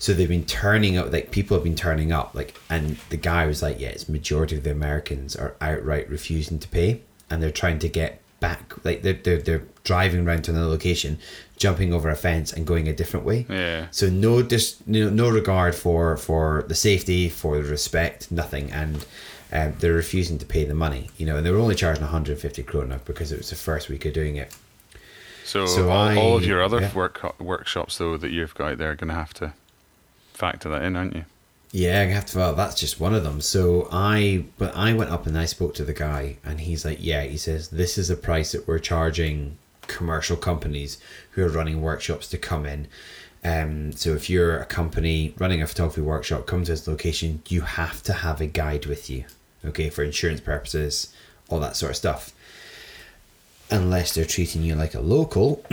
So they've been turning up, like people have been turning up, like, and the guy was like, yeah, it's majority of the Americans are outright refusing to pay, and they're trying to get back, like they're they're, they're driving around to another location, jumping over a fence and going a different way. Yeah. So no dis, no, no regard for for the safety, for the respect, nothing, and. Um, they're refusing to pay the money, you know, and they were only charging one hundred fifty krona because it was the first week of doing it. So, so all, I, all of your other yeah. work, workshops, though, that you've got out there are going to have to factor that in, aren't you? Yeah, I have to. Well, that's just one of them. So I, but I went up and I spoke to the guy, and he's like, "Yeah," he says, "this is the price that we're charging commercial companies who are running workshops to come in." Um, so if you're a company running a photography workshop, come to this location, you have to have a guide with you. Okay, for insurance purposes, all that sort of stuff. Unless they're treating you like a local,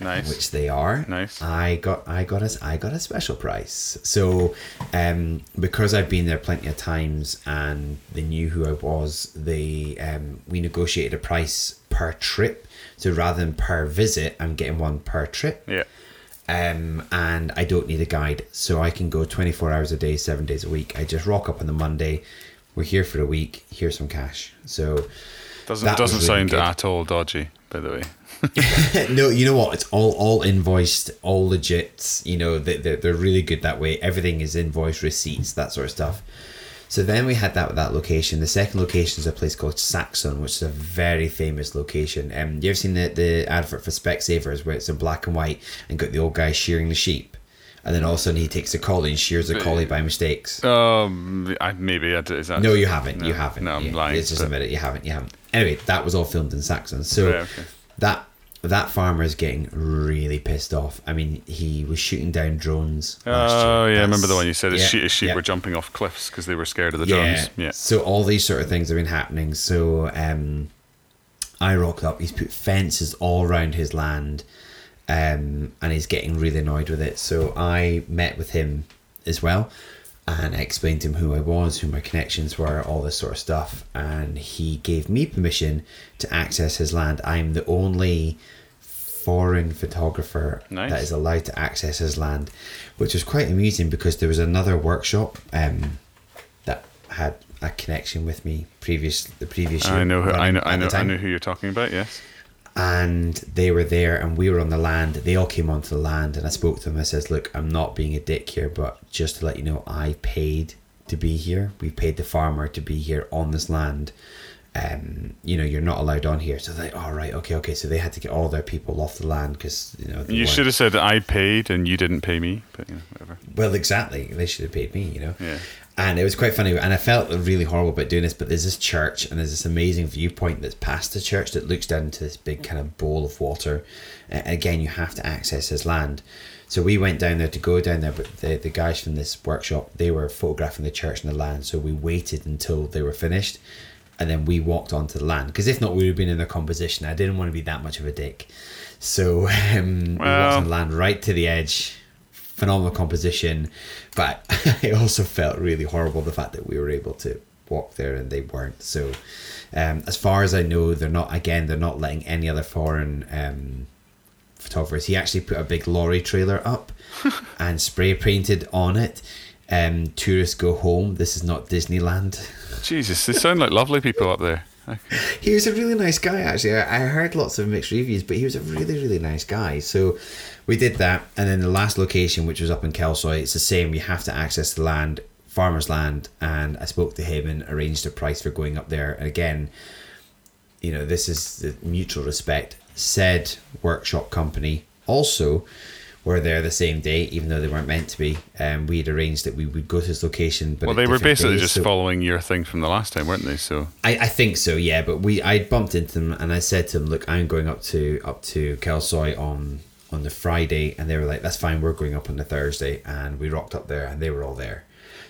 nice, which they are. Nice. I got, I got a, I got a special price. So, um, because I've been there plenty of times and they knew who I was, they, um, we negotiated a price per trip. So rather than per visit, I'm getting one per trip. Yeah. Um, and I don't need a guide, so I can go twenty-four hours a day, seven days a week. I just rock up on the Monday. We're here for a week. Here's some cash. So doesn't doesn't really sound good. At all dodgy, by the way. No, you know what? It's all all invoiced, all legit. You know, they they're, they're really good that way. Everything is invoice, receipts, that sort of stuff. So then we had that with that location. The second location is a place called Saksun, which is a very famous location. Um, you ever seen the, the advert for Specsavers where it's in black and white and got the old guy shearing the sheep? And then all of a sudden he takes a collie and shears the collie by mistakes. Um, I, maybe. I did, is that no, you haven't. No, you haven't. No, I'm yeah, lying. It's just but... a minute. You haven't. You haven't. Anyway, that was all filmed in Saksun. So yeah, okay. that... That farmer is getting really pissed off. I mean, he was shooting down drones. Oh, last year. yeah. That's, I remember the one you said his yeah, sheep, his sheep yeah. were jumping off cliffs because they were scared of the yeah. drones. Yeah. So all these sort of things have been happening. So um, I rocked up. He's put fences all around his land um, and he's getting really annoyed with it. So I met with him as well and I explained to him who I was, who my connections were, all this sort of stuff. And he gave me permission to access his land. I'm the only... foreign photographer nice. that is allowed to access his land, which was quite amusing because there was another workshop um, that had a connection with me previous the previous year. I know, who, I know, I know, I know who you're talking about. Yes, and they were there, and we were on the land. They all came onto the land, and I spoke to them. I said, "Look, I'm not being a dick here, but just to let you know, I paid to be here. We paid the farmer to be here on this land." Um, you know, you're not allowed on here. So they're like, all oh, right, okay, okay. So they had to get all their people off the land because, you know... You weren't. Should have said, I paid and you didn't pay me, but, you know, whatever. Well, exactly. They should have paid me, you know. Yeah. And it was quite funny. And I felt really horrible about doing this, but there's this church and there's this amazing viewpoint that's past the church that looks down into this big kind of bowl of water. And again, you have to access this land. So we went down there to go down there, but the, the guys from this workshop, they were photographing the church and the land. So we waited until they were finished. And then we walked onto the land because if not, we would have been in the composition. I didn't want to be that much of a dick, so um, well. we walked on the land right to the edge. Phenomenal composition, but I also felt really horrible the fact that we were able to walk there and they weren't. So, um, as far as I know, they're not. Again, they're not letting any other foreign um, photographers. He actually put a big lorry trailer up and spray painted on it. Um, tourists go home. This is not Disneyland. Jesus, they sound like lovely people up there. He was a really nice guy, actually. I heard lots of mixed reviews, but he was a really, really nice guy. So we did that. And then the last location, which was up in Kalsoy, it's the same. You have to access the land, farmer's land. And I spoke to him and arranged a price for going up there. And again, you know, this is the mutual respect. Said workshop company also were there the same day, even though they weren't meant to be. Um, we had arranged that we would go to this location. But well, they were basically days, just so following your thing from the last time, weren't they? So I, I think so, yeah. But we, I bumped into them and I said to them, "Look, I'm going up to up to Kalsoy on on the Friday," and they were like, "That's fine. We're going up on the Thursday." And we rocked up there, and they were all there.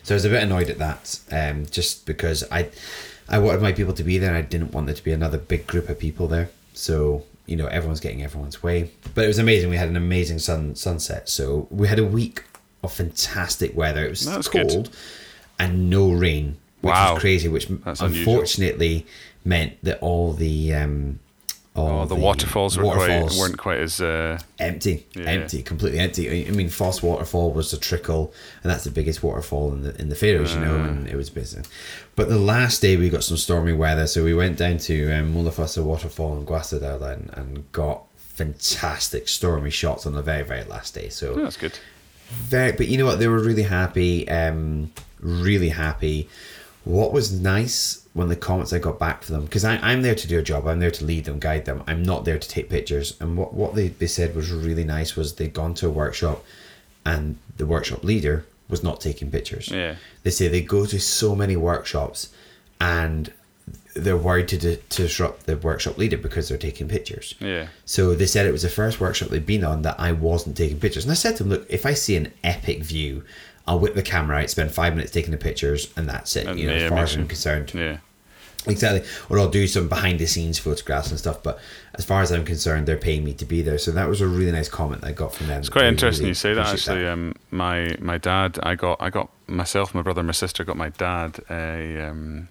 So I was a bit annoyed at that, um, just because I I wanted my people to be there, and I didn't want there to be another big group of people there. So you know, everyone's getting everyone's way. But it was amazing. We had an amazing sun sunset. So we had a week of fantastic weather. It was That's cold good. and no rain, which wow. was crazy, which That's unfortunately unusual. meant that all the... Um, All oh, the, the waterfalls, were waterfalls quite, weren't quite as... Uh, empty, yeah. empty, completely empty. I mean, Foss Waterfall was a trickle, and that's the biggest waterfall in the in the Faroes, uh, you know, and it was busy. But the last day we got some stormy weather, so we went down to um, Mulafossur Waterfall in Gásadalur and, and got fantastic stormy shots on the very, very last day. So oh, that's good. Very, but you know what? They were really happy, um, really happy. What was nice... One of the comments I got back for them, because I'm there to do a job, I'm there to lead them, guide them, I'm not there to take pictures. And what, what they, they said was really nice was they'd gone to a workshop and the workshop leader was not taking pictures. Yeah. They say they go to so many workshops and they're worried to, to disrupt the workshop leader because they're taking pictures. Yeah. So they said it was the first workshop they'd been on that I wasn't taking pictures. And I said to them, look, if I see an epic view, I'll whip the camera out, spend five minutes taking the pictures, and that's it, and you know, as far as I'm concerned. Yeah. Exactly. Or I'll do some behind-the-scenes photographs and stuff, but as far as I'm concerned, they're paying me to be there. So that was a really nice comment that I got from them. It's quite interesting you say that, actually. Um, my my dad, I got, I got myself, my brother, my sister got my dad a um,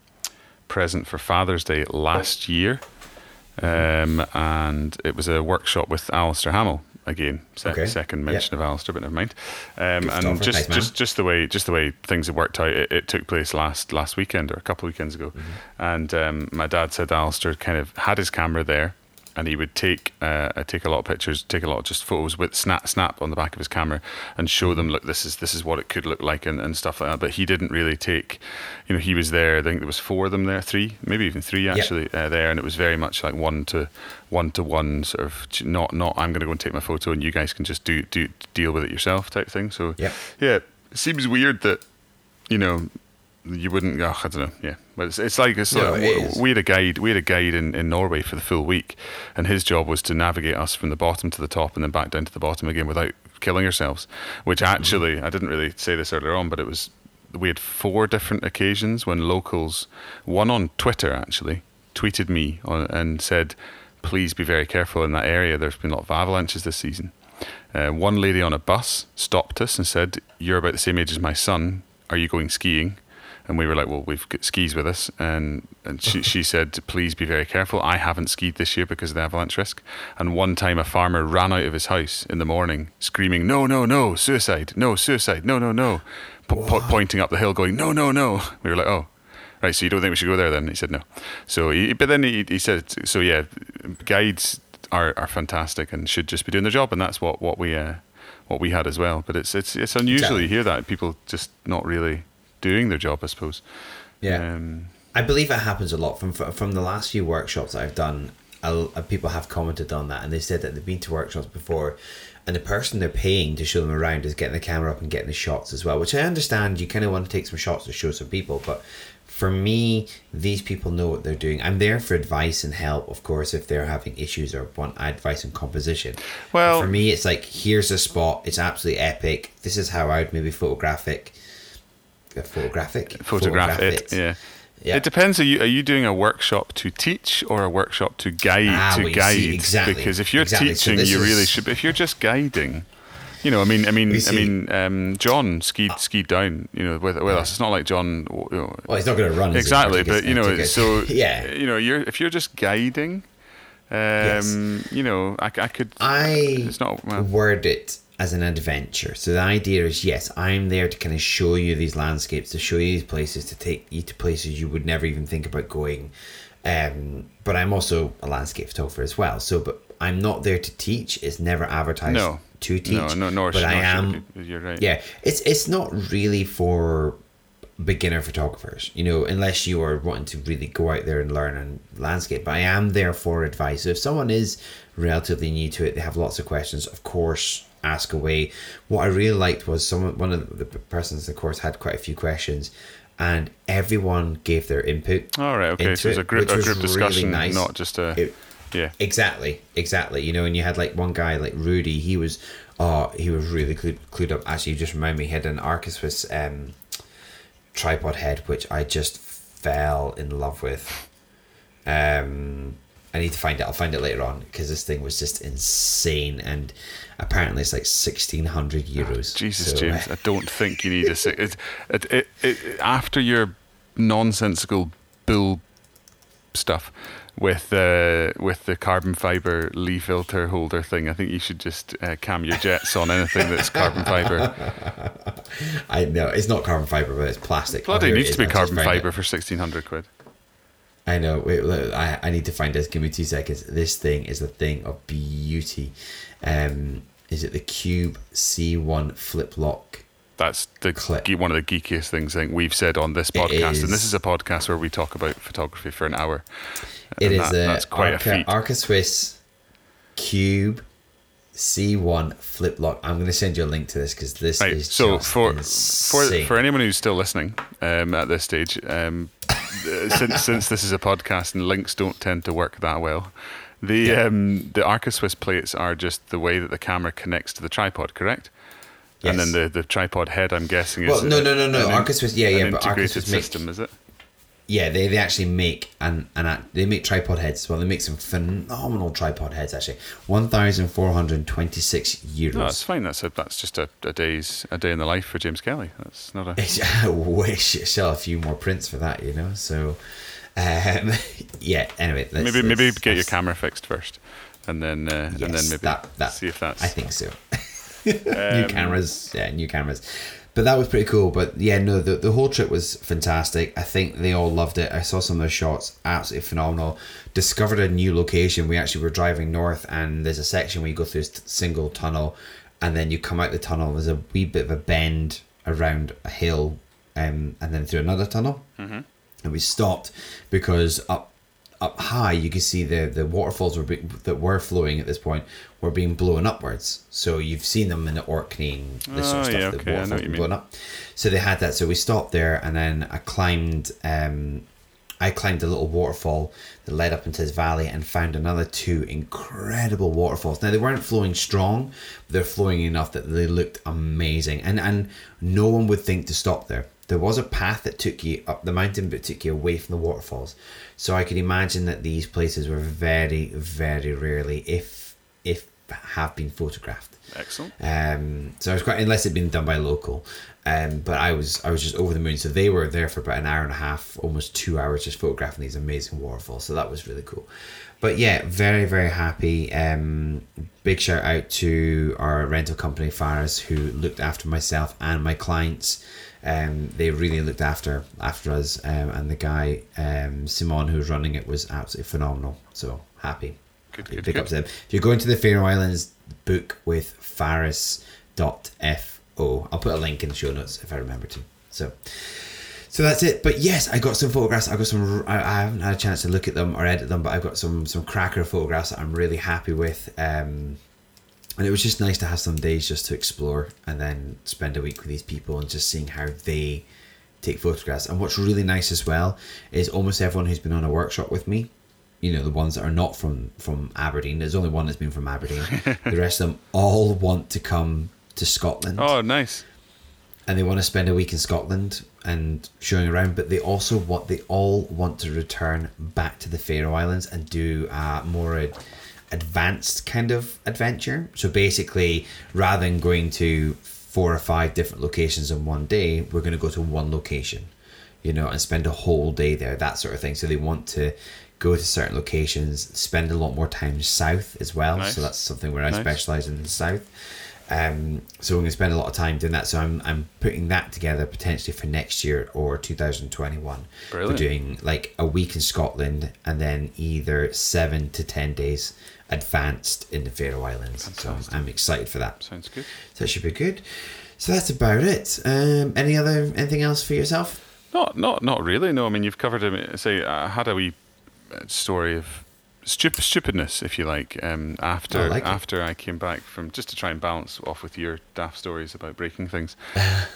present for Father's Day last year, um, and it was a workshop with Alistair Hamill. Again, se- okay. second mention yep. of Alistair, but never mind. Um, and just, just, just the way just the way things have worked out, it, it took place last last weekend or a couple of weekends ago. Mm-hmm. And um, my dad said Alistair kind of had his camera there, and he would take uh, take a lot of pictures, take a lot of just photos with snap snap on the back of his camera, and show them, look, this is this is what it could look like, and, and stuff like that. But he didn't really take, you know, he was there. I think there was four of them there, three, maybe even three actually yep. uh, there, and it was very much like one to. one to one sort of not not I'm going to go and take my photo and you guys can just do do deal with it yourself type thing. So yeah, yeah, it seems weird that, you know, you wouldn't. Oh, I don't know. Yeah, but it's it's like it's no, like it we had a guide we had a guide in, in Norway for the full week, and his job was to navigate us from the bottom to the top and then back down to the bottom again without killing ourselves. Which actually mm-hmm. I didn't really say this earlier on, but it was we had four different occasions when locals, one on Twitter actually, tweeted me on, and said, please be very careful in that area. There's been a lot of avalanches this season. Uh, one lady on a bus stopped us and said, you're about the same age as my son. Are you going skiing? And we were like, well, we've got skis with us. And, and she, she said, please be very careful. I haven't skied this year because of the avalanche risk. And one time a farmer ran out of his house in the morning screaming, no, no, no, suicide, no, suicide, no, no, no. Po- po- pointing up the hill going, no, no, no. We were like, oh. Right, so you don't think we should go there then? He said no. So, he, but then he, he said, so yeah, guides are, are fantastic and should just be doing their job, and that's what what we uh, what we had as well. But it's it's it's unusual you hear that people just not really doing their job, I suppose. Yeah, um, I believe it happens a lot from from the last few workshops that I've done. I'll, people have commented on that, and they said that they've been to workshops before. And the person they're paying to show them around is getting the camera up and getting the shots as well, which I understand. You kind of want to take some shots to show some people, but for me, these people know what they're doing. I'm there for advice and help, of course, if they're having issues or want advice on composition. Well, and for me, it's like, here's a spot. It's absolutely epic. This is how I'd maybe photographic, uh, photographic, photograph it. Yeah. Yeah. It depends. Are you are you doing a workshop to teach or a workshop to guide? Ah, to well, guide, see, exactly. Because if you're exactly. teaching, so you is... really should. But if you're just guiding, you know, I mean, I mean, I mean, um, John skied skied down, you know, with, with yeah. us. It's not like John. You know, well, he's not going to run exactly, he, but you know, tickets. so yeah, you know, you're if you're just guiding, um, yes. you know, I, I could. I it's not well. word it. As an adventure. So the idea is, yes, I'm there to kind of show you these landscapes, to show you these places, to take you to places you would never even think about going. Um, but I'm also a landscape photographer as well. So, but I'm not there to teach. It's never advertised no. to teach. No, no, nor But I am. You're right. Yeah, it's it's not really for beginner photographers, you know, unless you are wanting to really go out there and learn and landscape. But I am there for advice. So if someone is relatively new to it, they have lots of questions, of course. Ask away. What I really liked was someone, one of the persons in the course had quite a few questions, and everyone gave their input. All right, okay. So it was a group, a group discussion, really nice. Not just a it, yeah. Exactly, exactly. You know, and you had like one guy, like Rudy. He was, oh, he was really clued, clued up. Actually, you just remind me, he had an Arca-Swiss um, tripod head, which I just fell in love with. Um, I need to find it. I'll find it later on, because this thing was just insane, and apparently it's like sixteen hundred euros. Oh, Jesus, so, James, I don't think you need a six. It, it, it, it, after your nonsensical bull stuff with the uh, with the carbon fiber Lee filter holder thing, I think you should just uh, cam your jets on anything that's carbon fiber. I know it's not carbon fiber, but it's plastic. Bloody oh, needs it to be carbon fiber it. For sixteen hundred quid. I know. Wait, look, I, I need to find this. Give me two seconds. This thing is a thing of beauty. Um, is it the Cube C one flip lock? That's the clip. One of the geekiest things I think we've said on this podcast. And this is a podcast where we talk about photography for an hour. It and is that, a, that's quite Arca, a feat. Arca Swiss Cube C one flip lock. I'm going to send you a link to this, because this right, is so just for, insane. for for anyone who's still listening um, at this stage. Um, since since this is a podcast and links don't tend to work that well, the yeah. um, the Arca Swiss plates are just the way that the camera connects to the tripod, correct? Yes. And then the, the tripod head, I'm guessing, well, is no no no no in, Arca Swiss yeah yeah but Arca Swiss system make, is it? Yeah, they, they actually make and and they make tripod heads. Well, they make some phenomenal tripod heads actually. One thousand four hundred twenty six euros. No, that's fine. That's a, that's just a, a day's a day in the life for James Kelly. That's not a. I wish I sell a few more prints for that, you know. So, um, yeah. Anyway, let's, maybe let's, maybe let's, get your camera fixed first, and then uh, yes, and then maybe that, that, see if that's. I think so. um, new cameras, yeah, new cameras. But that was pretty cool. But yeah, no, the, the whole trip was fantastic. I think they all loved it. I saw some of their shots, absolutely phenomenal. Discovered a new location. We actually were driving north, and there's a section where you go through a single tunnel, and then you come out the tunnel. There's a wee bit of a bend around a hill, um, and then through another tunnel. Mm-hmm. And we stopped because up up high, you could see the, the waterfalls were be, that were flowing at this point were being blown upwards. So you've seen them in the Orkney and this oh, sort of stuff. Yeah, the okay. waterfalls were blown up. So they had that. So we stopped there, and then I climbed um, I climbed a little waterfall that led up into this valley and found another two incredible waterfalls. Now, they weren't flowing strong, but they're flowing enough that they looked amazing. And, and no one would think to stop there. There was a path that took you up the mountain, but took you away from the waterfalls. So I could imagine that these places were very, very rarely, if if have been photographed. Excellent. Um, so I was quite, unless it'd been done by local. Um, but I was I was just over the moon. So they were there for about an hour and a half, almost two hours, just photographing these amazing waterfalls. So that was really cool. But yeah, very, very happy. Um, big shout out to our rental company, Farah's, who looked after myself and my clients. Um, they really looked after after us, um, and the guy um, Simon who's running it was absolutely phenomenal. So happy, good, happy good, big good. Up to them. If you're going to the Faroe Islands, book with faris dot f o. I'll put a link in the show notes if I remember to. So, so that's it. But yes, I got some photographs. I got some. I, I haven't had a chance to look at them or edit them, but I've got some some cracker photographs that I'm really happy with. Um, And it was just nice to have some days just to explore and then spend a week with these people and just seeing how they take photographs. And what's really nice as well is almost everyone who's been on a workshop with me, you know, the ones that are not from, from Aberdeen. There's only one that's been from Aberdeen. The rest of them all want to come to Scotland. Oh, nice. And they want to spend a week in Scotland and showing around, but they also want, they all want to return back to the Faroe Islands and do uh, more... Uh, advanced kind of adventure. So basically, rather than going to four or five different locations in one day, we're going to go to one location, you know, and spend a whole day there, that sort of thing. So they want to go to certain locations, spend a lot more time south as well. Nice. So that's something where I nice. specialize in the south. Um, so we're going to spend a lot of time doing that. So I'm I'm putting that together potentially for next year or two thousand twenty-one. Brilliant. We're doing like a week in Scotland and then either seven to ten days advanced in the Faroe Islands. Fantastic. So I'm excited for that. Sounds good. So that should be good. So that's about it. Um, any other anything else for yourself? Not not not really. No, I mean you've covered. I say I had a wee story of. Stup- stupidness, if you like, um, after I like after I came back from just to try and balance off with your daft stories about breaking things.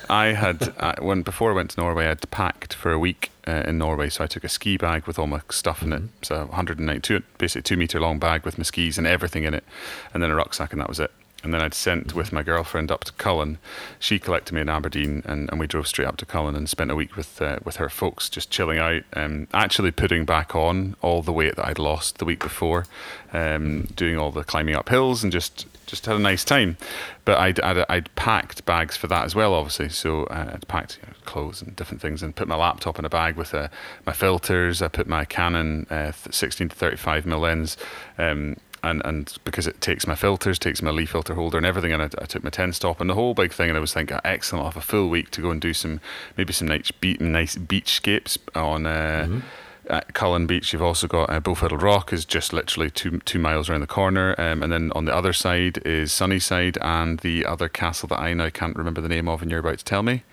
I had I, when before I went to Norway, I'd packed for a week uh, in Norway, so I took a ski bag with all my stuff in mm-hmm. it. So one hundred ninety-two, basically two meter long bag with my skis and everything in it, and then a rucksack, and that was it. And then I'd sent with my girlfriend up to Cullen. She collected me in Aberdeen, and, and we drove straight up to Cullen and spent a week with uh, with her folks, just chilling out, um, actually putting back on all the weight that I'd lost the week before, um, doing all the climbing up hills, and just, just had a nice time. But I'd, I'd, I'd packed bags for that as well, obviously. So I'd packed, you know, clothes and different things, and put my laptop in a bag with uh, my filters. I put my Canon uh, sixteen to thirty-five millimeter lens, um, And, and because it takes my filters, takes my Lee filter holder and everything, and I, I took my ten stop and the whole big thing, and I was thinking, excellent, I'll have a full week to go and do some, maybe some nice, beach, nice beachscapes on uh, mm-hmm. at Cullen Beach. You've also got uh, Bowfiddle Rock is just literally two two miles around the corner, um, and then on the other side is Sunnyside and the other castle that I now can't remember the name of, and you're about to tell me.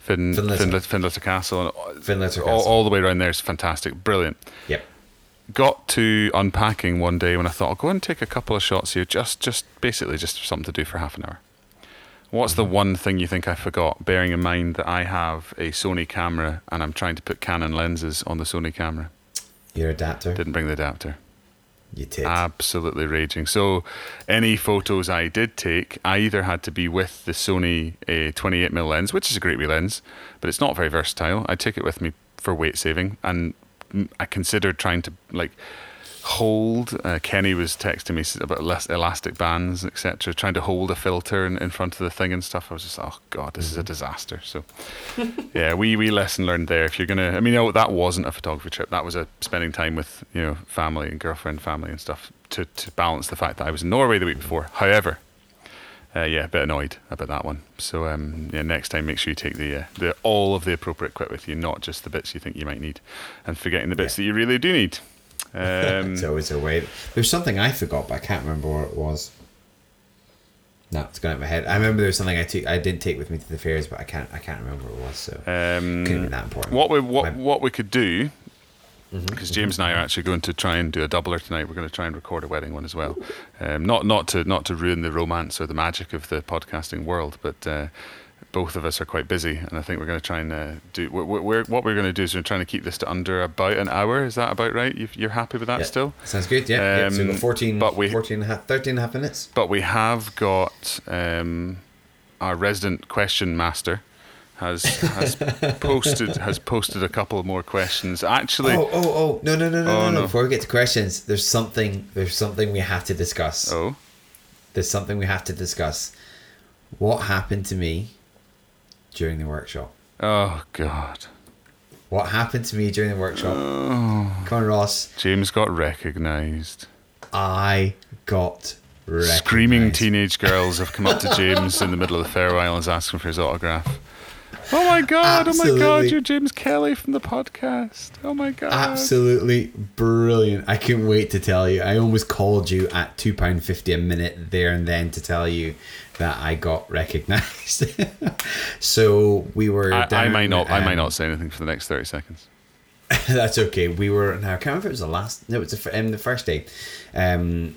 Fin, Finlater. Finlater Castle. Finlater Castle. All, all the way around there is fantastic, brilliant. Yep. Got to unpacking one day when I thought, I'll go and take a couple of shots here, just just basically just something to do for half an hour. What's mm-hmm. the one thing you think I forgot, bearing in mind that I have a Sony camera and I'm trying to put Canon lenses on the Sony camera? Your adapter? Didn't bring the adapter. You did. Absolutely raging. So any photos I did take, I either had to be with the Sony uh, twenty-eight millimeter lens, which is a great wee lens, but it's not very versatile. I took it with me for weight saving, and I considered trying to like hold uh, Kenny was texting me about elastic bands, etc., trying to hold a filter in, in front of the thing and stuff. I was just, oh god, this mm-hmm. is a disaster. So yeah, we we lesson learned there. If you're gonna, I mean, no, that wasn't a photography trip, that was a spending time with, you know, family and girlfriend family and stuff, to, to balance the fact that I was in Norway the week before. However, Uh, yeah, a bit annoyed about that one. So um, yeah, next time make sure you take the, uh, the all of the appropriate kit with you, not just the bits you think you might need, and forgetting the bits yeah. that you really do need. Um, it's always a way. There's something I forgot, but I can't remember what it was. No, it's gone out of my head. I remember there was something I took, I did take with me to the fairs, but I can't, I can't remember what it was. So um, couldn't be that important. What we what my, what we could do. Because mm-hmm. James and I are actually going to try and do a doubler tonight. We're going to try and record a wedding one as well. Um, not not to not to ruin the romance or the magic of the podcasting world, but uh, both of us are quite busy, and I think we're going to try and uh, do. We're, we're, what we're going to do is we're trying to keep this to under about an hour. Is that about right? You've, you're happy with that yeah. still? Sounds good. Yeah. Um, yeah. So we've got fourteen, but we, fourteen and a half, thirteen and a half minutes. But we have got um, our resident question master. Has has posted has posted a couple more questions. Actually, oh oh oh no no no no oh, no! Before we get to questions, there's something there's something we have to discuss. Oh, there's something we have to discuss. What happened to me during the workshop? Oh God! What happened to me during the workshop? Oh. Come on, Ross. James got recognised. I got. Recognized. Screaming teenage girls have come up to James in the middle of the fairway and is asking for his autograph. Oh my god, absolutely. Oh my god, you're James Kelly from the podcast. Oh my god. Absolutely brilliant. I couldn't wait to tell you. I almost called you at two pounds fifty a minute there and then to tell you that I got recognised. So we were I, down, I might not um, I might not say anything for the next thirty seconds. That's okay. We were now I can't remember if it was the last no, it's the, um, the first day. Um,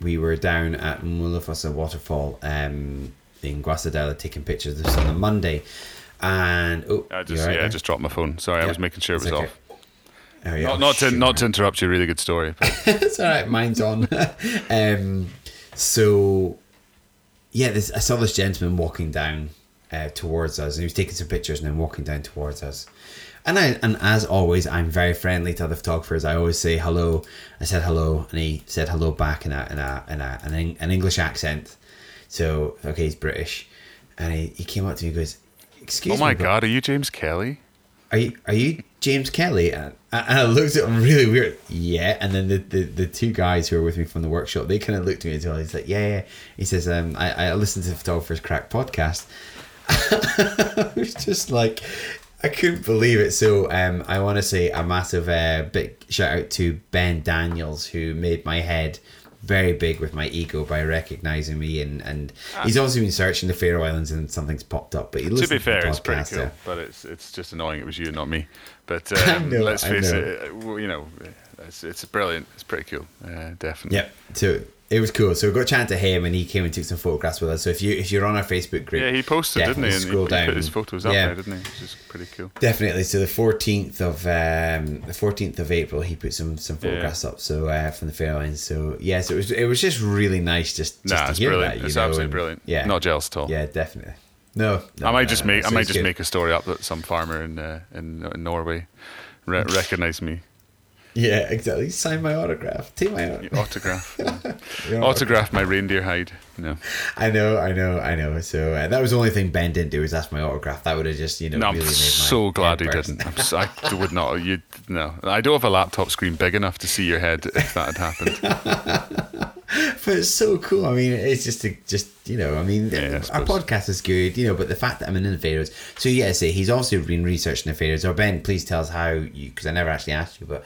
we were down at Mulafossur waterfall um, in Gásadalur taking pictures of this on the Monday. And oh, I just right yeah, I just dropped my phone. Sorry, yeah. I was making sure it was okay. off. Oh, yeah. Not not to sure. not to interrupt you. Really good story. It's all right. Mine's on. um, so yeah, this I saw this gentleman walking down uh, towards us, and he was taking some pictures and then walking down towards us. And I and as always, I'm very friendly to other photographers. I always say hello. I said hello, and he said hello back in a in a in a an, in, an English accent. So okay, he's British, and he, he came up to me and goes. Excuse me. Oh my me, God, are you James Kelly? Are you are you James Kelly? And I, and I looked at him really weird. Yeah. And then the, the, the two guys who were with me from the workshop, they kind of looked at me as well. He's like, yeah, yeah. He says, um, I, I listened to the Photographer's Crack podcast. I was just like, I couldn't believe it. So um, I want to say a massive uh, big shout out to Ben Daniels, who made my head very big with my ego by recognising me, and, and he's obviously been searching the Faroe Islands and something's popped up. But he to be fair, to it's pretty cool, but it's it's just annoying. It was you, not me. But um, know, let's face it, you know, it's it's brilliant. It's pretty cool, uh, definitely. Yeah. So It was cool. So we got a chat to him, and he came and took some photographs with us. So if you if you're on our Facebook group, yeah, he posted, didn't he? And scroll he, down. He put his photos up yeah. there, didn't he? Which is pretty cool. Definitely. So the fourteenth of um, the fourteenth of April, he put some some photographs yeah. up. So uh, from the Fairlines. So yes, yeah, so it was it was just really nice. Just, just nah, to it's hear brilliant. That. You it's know? Absolutely and, brilliant. Yeah, not jealous at all. Yeah, definitely. No, no I might no, just no. make so I might just good. make a story up that some farmer in uh, in, in Norway re- recognized me. Yeah, exactly. Sign my autograph. Take my autograph. Autograph. Yeah. Autograph my reindeer hide. No. I know, I know, I know. So uh, that was the only thing Ben didn't do, is ask my autograph. That would have just, you know, no, really I'm made my so glad he person. Didn't. I'm so, I would not. You no. I don't have a laptop screen big enough to see your head if that had happened. But it's so cool. I mean, it's just a, just you know, I mean, yeah, I our podcast is good, you know, but the fact that I'm in the Faroes. So yeah, say he's also been researching the Faroes. Or Ben, please tell us how you, because I never actually asked you, but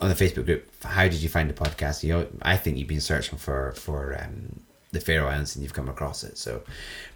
on the Facebook group, how did you find the podcast? You know, I think you've been searching for for um, the Faroe Islands and you've come across it, so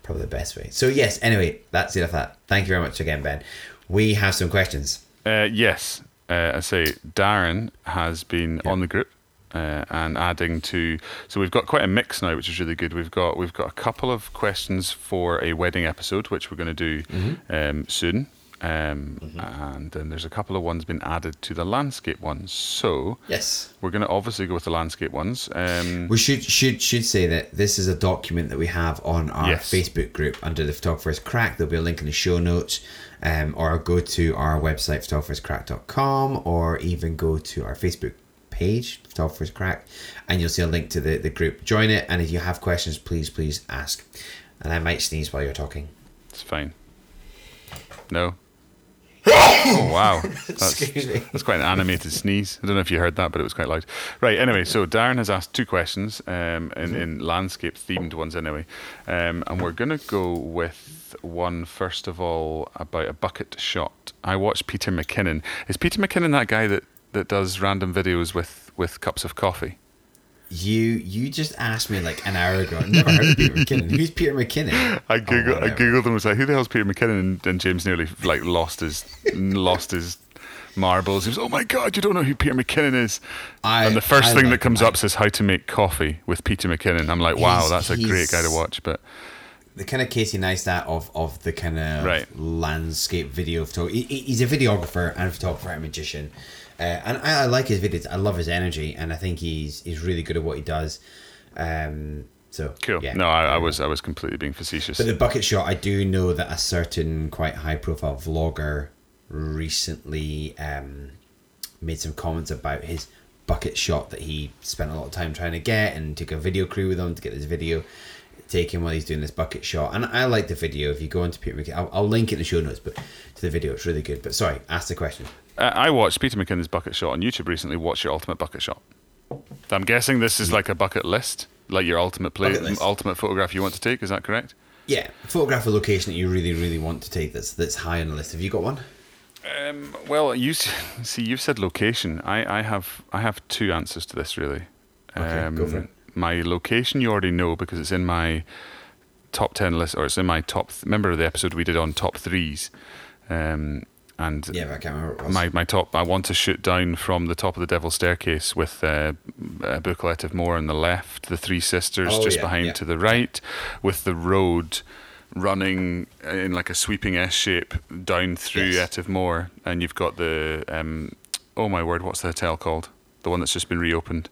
probably the best way. So yes, anyway, that's it of that. Thank you very much again, Ben. We have some questions. Uh, yes, uh, I say Darren has been yeah. on the group uh, and adding to. So we've got quite a mix now, which is really good. We've got we've got a couple of questions for a wedding episode, which we're going to do mm-hmm. um, soon. Um, mm-hmm. And then there's a couple of ones been added to the landscape ones. So yes, we're going to obviously go with the landscape ones. Um, we should should should say that this is a document that we have on our yes. Facebook group under the Photographer's Crack. There'll be a link in the show notes, um, or go to our website photographers crack dot com, or even go to our Facebook page Photographer's Crack, and you'll see a link to the, the group. Join it, and if you have questions, please please ask. And I might sneeze while you're talking. It's fine. No. Oh wow, that's, that's quite an animated sneeze. I don't know if you heard that, but it was quite loud. Right, anyway, so Darren has asked two questions um, in, in landscape themed ones anyway, um, and we're going to go with one first of all about a bucket shot. I watched Peter McKinnon. Is Peter McKinnon that guy that, that does random videos with, with cups of coffee? You you just asked me like an hour ago. I've never heard of Peter McKinnon. Who's Peter MCkinnon? I googled oh, I googled him and was like, who the hell's Peter McKinnon? And James nearly like lost his lost his marbles. He was, oh my god, you don't know who Peter McKinnon is. I, and the first I thing like that comes him. up says how to make coffee with Peter McKinnon. I'm like, wow, he's, that's a great guy to watch. But the kind of Casey Neistat of of the kind of right. landscape video photo. He, he's a videographer and a photographer and a magician. Uh, and I, I like his videos. I love his energy, and I think he's he's really good at what he does. Um, so cool. Yeah. No, I, I was I was completely being facetious. But the bucket shot, I do know that a certain quite high profile vlogger recently um, made some comments about his bucket shot that he spent a lot of time trying to get, and took a video crew with him to get this video taken while he's doing this bucket shot. And I like the video. If you go onto Peter McKinnon, I'll, I'll link it in the show notes, but to the video, it's really good. But sorry, ask the question. Uh, I watched Peter McKinnon's bucket shot on YouTube recently. What's your ultimate bucket shot? I'm guessing this is like a bucket list, like your ultimate play, ultimate photograph you want to take. Is that correct? Yeah, photograph a location that you really, really want to take. That's that's high on the list. Have you got one? Um, well, you see, you've said location. I, I have I have two answers to this really. Okay, um, go for it. My location you already know because it's in my top ten list, or it's in my top. Th- remember the episode we did on top threes. Um, And yeah, but I can't remember what it was. My, my top, I want to shoot down from the top of the Devil's Staircase with uh, a Buccleuch of Moor on the left, the Three Sisters oh, just yeah, behind yeah. to the right, with the road running in like a sweeping S shape down through yes. Etive Moor. And you've got the, um, oh my word, what's the hotel called? The one that's just been reopened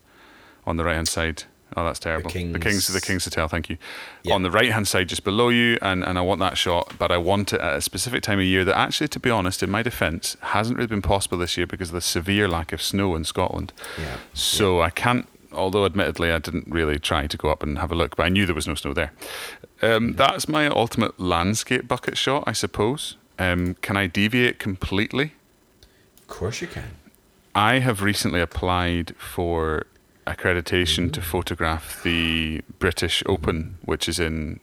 on the right hand side. Oh, that's terrible. The King's, the King's, the King's Hotel, thank you. Yep. On the right-hand side, just below you, and, and I want that shot, but I want it at a specific time of year that actually, to be honest, in my defence, hasn't really been possible this year because of the severe lack of snow in Scotland. Yeah. So yeah. I can't, although admittedly I didn't really try to go up and have a look, but I knew there was no snow there. Um, mm-hmm. That's my ultimate landscape bucket shot, I suppose. Um, can I deviate completely? Of course you can. I have recently applied for accreditation mm-hmm. to photograph the British Open, which is in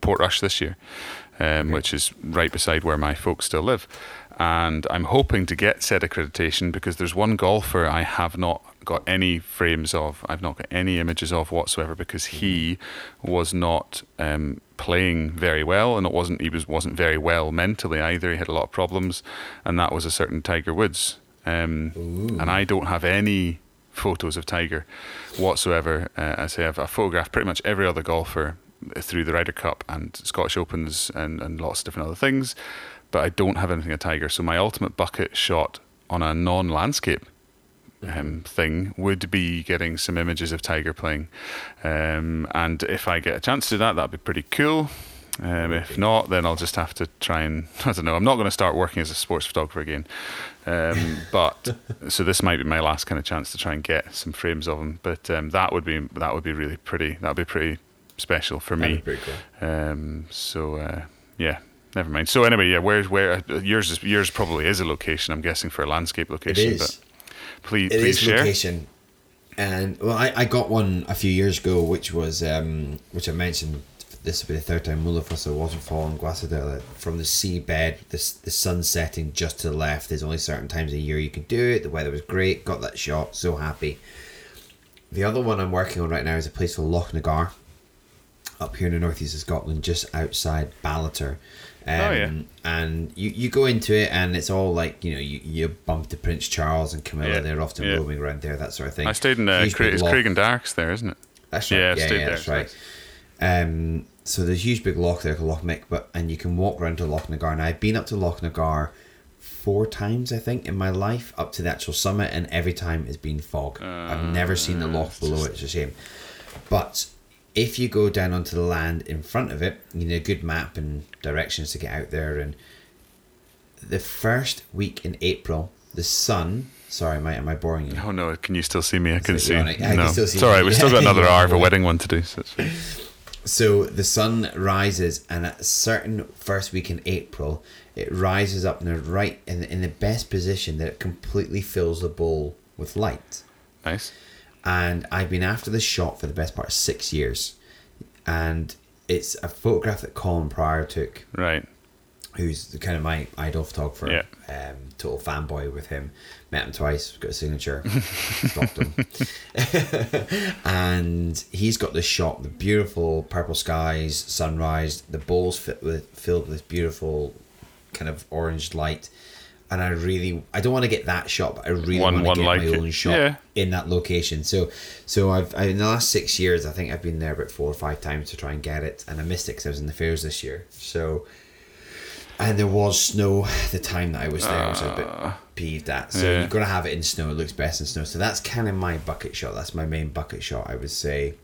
Portrush this year, um, okay. which is right beside where my folks still live. And I'm hoping to get said accreditation because there's one golfer I have not got any frames of, I've not got any images of whatsoever because he was not um, playing very well, and it wasn't he was, wasn't very well mentally either. He had a lot of problems, and that was a certain Tiger Woods. Um, and I don't have any photos of Tiger whatsoever. Uh, I say I've, I've photographed pretty much every other golfer through the Ryder Cup and Scottish Opens and, and lots of different other things, but I don't have anything of Tiger. So my ultimate bucket shot on a non-landscape um, thing would be getting some images of Tiger playing. Um, and if I get a chance to do that, that'd be pretty cool. Um, if not, then I'll just have to try and, I don't know, I'm not going to start working as a sports photographer again. Um, but, so this might be my last kind of chance to try and get some frames of them. But um, that would be, that would be really pretty. That would be pretty special for me. That'd be pretty cool. Um, so, uh, yeah. Never mind. So anyway, yeah, where's where yours is, yours probably is a location, I'm guessing, for a landscape location. It is. But please, it please is share. Location. And well, I, I got one a few years ago, which was um, which I mentioned. This will be the third time. Mulafossur waterfall in Gásadalur. From the seabed, the the sun setting just to the left. There's only certain times a year you can do it. The weather was great. Got that shot. So happy. The other one I'm working on right now is a place called Loch Nagar, up here in the northeast of Scotland, just outside Ballater. Um, oh, yeah. And you, you go into it and it's all like, you know, you, you bump to Prince Charles and Camilla. Yeah. They're often yeah. roaming around there, that sort of thing. I stayed in uh, Cra- it's Craig and Dark's there, isn't it? That's right. Yeah, yeah, I stayed yeah there, that's right. Nice. Um, so there's a huge big loch there called Loch Mick, but, and you can walk around to Loch Nagar. And I've been up to Loch Nagar four times, I think, in my life, up to the actual summit, and every time it's been fog. Uh, I've never seen the loch below it. It's a shame. But if you go down onto the land in front of it, you need a good map and directions to get out there. And the first week in April, the sun... Sorry, am I, am I boring you? Oh, no. Can you still see me? I can see. I can still see you. It's all right. We've still got another hour of a wedding one to do. So, so the sun rises, and at a certain first week in April, it rises up in the, right, in the, in the best position that it completely fills the bowl with light. Nice. And I've been after this shot for the best part of six years. And it's a photograph that Colin Pryor took. Right. Who's the, kind of my idol photographer. Yeah. Um, total fanboy with him. Met him twice. Got a signature. Stopped him. And he's got this shot. The beautiful purple skies, sunrise. The bowl's fit with, filled with beautiful kind of orange light. And I really, I don't want to get that shot, but I really one, want to get like my it. own shot yeah. in that location. So, so I've I, in the last six years, I think I've been there about four or five times to try and get it, and I missed it because I was in the fairs this year. So, and there was snow the time that I was there, uh, which I was a bit peeved at. So yeah. You're gonna have it in snow. It looks best in snow. So that's kind of my bucket shot. That's my main bucket shot, I would say.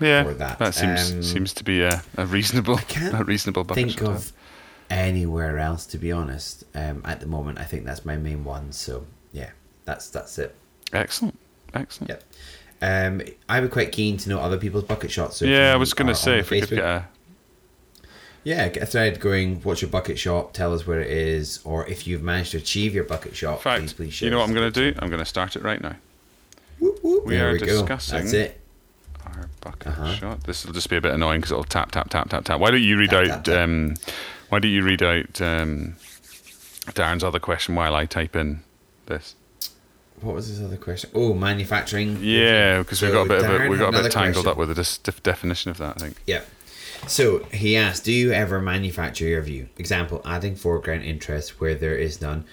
Yeah, for that. that seems um, seems to be a, a reasonable, I can't a reasonable bucket think shot. Of, anywhere else, to be honest, um at the moment. I think that's my main one, so yeah, that's that's it. Excellent excellent Yep. um I would be quite keen to know other people's bucket shots, so yeah I was gonna say if Facebook, we could get a yeah get a thread going. What's your bucket shot? Tell us where it is, or if you've managed to achieve your bucket shot. In fact, please, please share. You know what I'm gonna do, I'm gonna start it right now. Whoop, whoop. we there are we discussing go. That's it, our bucket uh-huh. shot. This will just be a bit annoying because it'll tap tap tap tap tap. Why don't you read tap, out tap, tap. um Why don't you read out um, Darren's other question while I type in this? What was his other question? Oh, manufacturing. Yeah, because so we got a bit Darren of a, we got a bit tangled question. up with the de- definition of that, I think. Yeah. So he asked, do you ever manufacture your view? Example, adding foreground interest where there is none,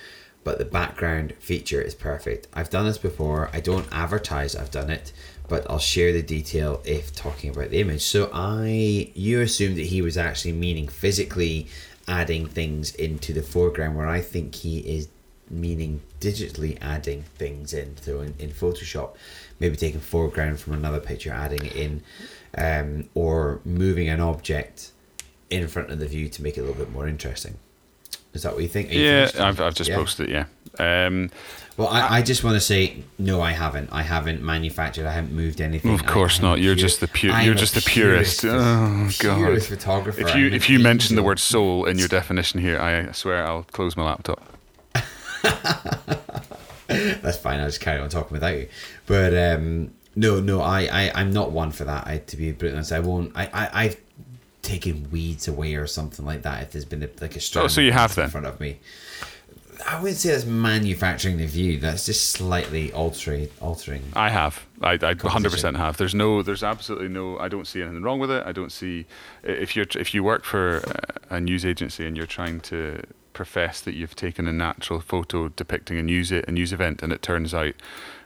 but the background feature is perfect. I've done this before. I don't advertise I've done it, but I'll share the detail if talking about the image. So I, you assumed that he was actually meaning physically adding things into the foreground, where I think he is meaning digitally adding things in. So in, in Photoshop, maybe taking foreground from another picture, adding it in, um, or moving an object in front of the view to make it a little bit more interesting. Is that what you think? You yeah, I've, I've just yeah. posted it, yeah. Um, well, I, I just want to say, no, I haven't. I haven't manufactured. I haven't moved anything. Of course I, not. You're pure, just the pu- You're just the purist. purist. Oh, purist God. Photographer. If you I'm if you mention the word soul in your definition here, I swear I'll close my laptop. That's fine. I'll just carry on talking without you. But um, no, no, I, I, I'm not one for that. I, to be brutally honest, I won't. I, I, I've... taking weeds away or something like that if there's been a, like a strand oh, so you have in front of me. I wouldn't say that's manufacturing the view, that's just slightly altering altering I have I, I one hundred percent have. There's no there's absolutely no I don't see anything wrong with it. I don't see if you're if you work for a news agency and you're trying to profess that you've taken a natural photo depicting a news a news event and it turns out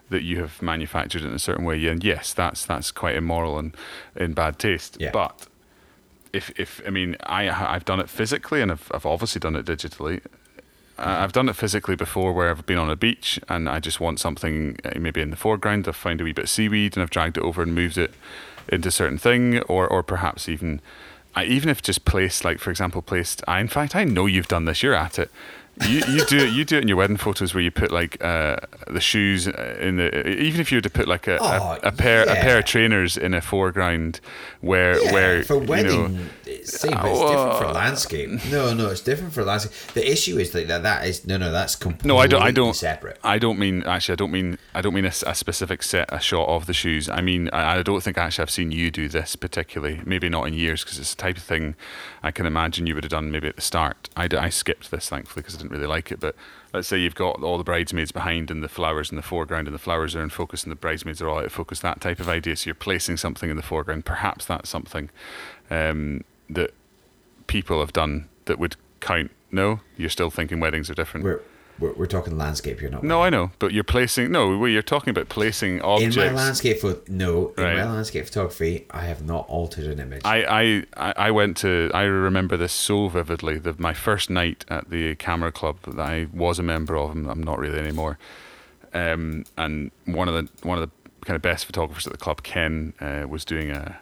that you have manufactured it in a certain way. And yes, that's that's quite immoral and in bad taste. Yeah. But if if I mean I I've done it physically, and I've I've obviously done it digitally. I've done it physically before, where I've been on a beach and I just want something maybe in the foreground. I've found a wee bit of seaweed and I've dragged it over and moved it into a certain thing, or or perhaps even I even if just placed, like for example, placed. I in fact I know you've done this. You're at it. You you do it. You do it in your wedding photos where you put like uh, the shoes in the. Even if you were to put like a, oh, a, a pair yeah. a pair of trainers in a foreground, where yeah, where for wedding, you know, it's same, but it's oh, different for landscape. No, no, it's different for landscape. The issue is like that. That is no, no. That's completely no. I don't. I don't. Separate. I don't mean actually. I don't mean. I don't mean a, a specific set a shot of the shoes. I mean. I, I don't think actually I've seen you do this particularly. Maybe not in years, because it's the type of thing I can imagine you would have done maybe at the start. I, I skipped this thankfully because I didn't really like it, but let's say you've got all the bridesmaids behind and the flowers in the foreground, and the flowers are in focus and the bridesmaids are all out of focus, that type of idea. So you're placing something in the foreground. Perhaps that's something um, that people have done that would count. No, you're still thinking weddings are different. We're we're, we're talking landscape here, not wedding. No, I know, but you're placing. No, well, you're talking about placing objects. In my landscape, no, in right. my landscape photography, I have not altered an image. I, I, I went to. I remember this so vividly. The, my first night at the camera club that I was a member of, and I'm not really anymore. Um, and one of the one of the kind of best photographers at the club, Ken, uh, was doing a,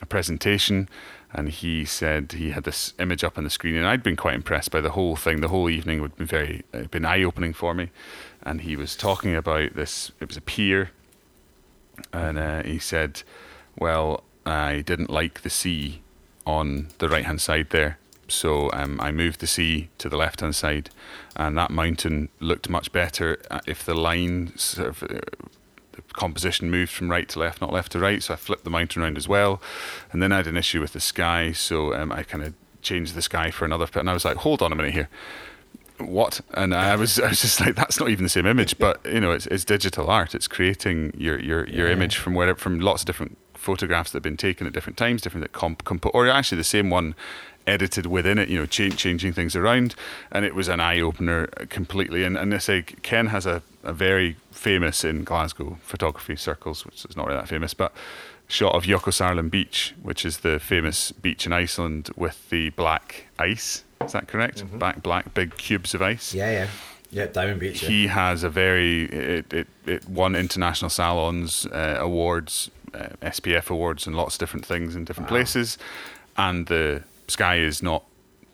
a presentation. And he said he had this image up on the screen, and I'd been quite impressed by the whole thing. The whole evening would be very, it'd been eye-opening for me. And he was talking about this. It was a pier, and uh, he said, "Well, I didn't like the sea on the right-hand side there, so um, I moved the sea to the left-hand side, and that mountain looked much better if the line sort of." Uh, composition moved from right to left, not left to right, so I flipped the mountain around as well. And then I had an issue with the sky, so um, I kind of changed the sky for another bit. And I was like, hold on a minute here, what? And I was I was just like, that's not even the same image. But you know, it's it's digital art. It's creating your your, your yeah. image from where from lots of different photographs that have been taken at different times, different that comp, comp or actually the same one edited within it, you know, ch- changing things around. And it was an eye-opener completely. And, and I say Ken has a, a very famous in Glasgow photography circles, which is not really that famous, but shot of Jökulsárlón beach, which is the famous beach in Iceland with the black ice. Is that correct? Mm-hmm. Black, black, big cubes of ice. Yeah, yeah. Yeah, Diamond Beach. He yeah. has a very... It, it, it won international salons, uh, awards, uh, S P F awards and lots of different things in different wow. places. And the sky is not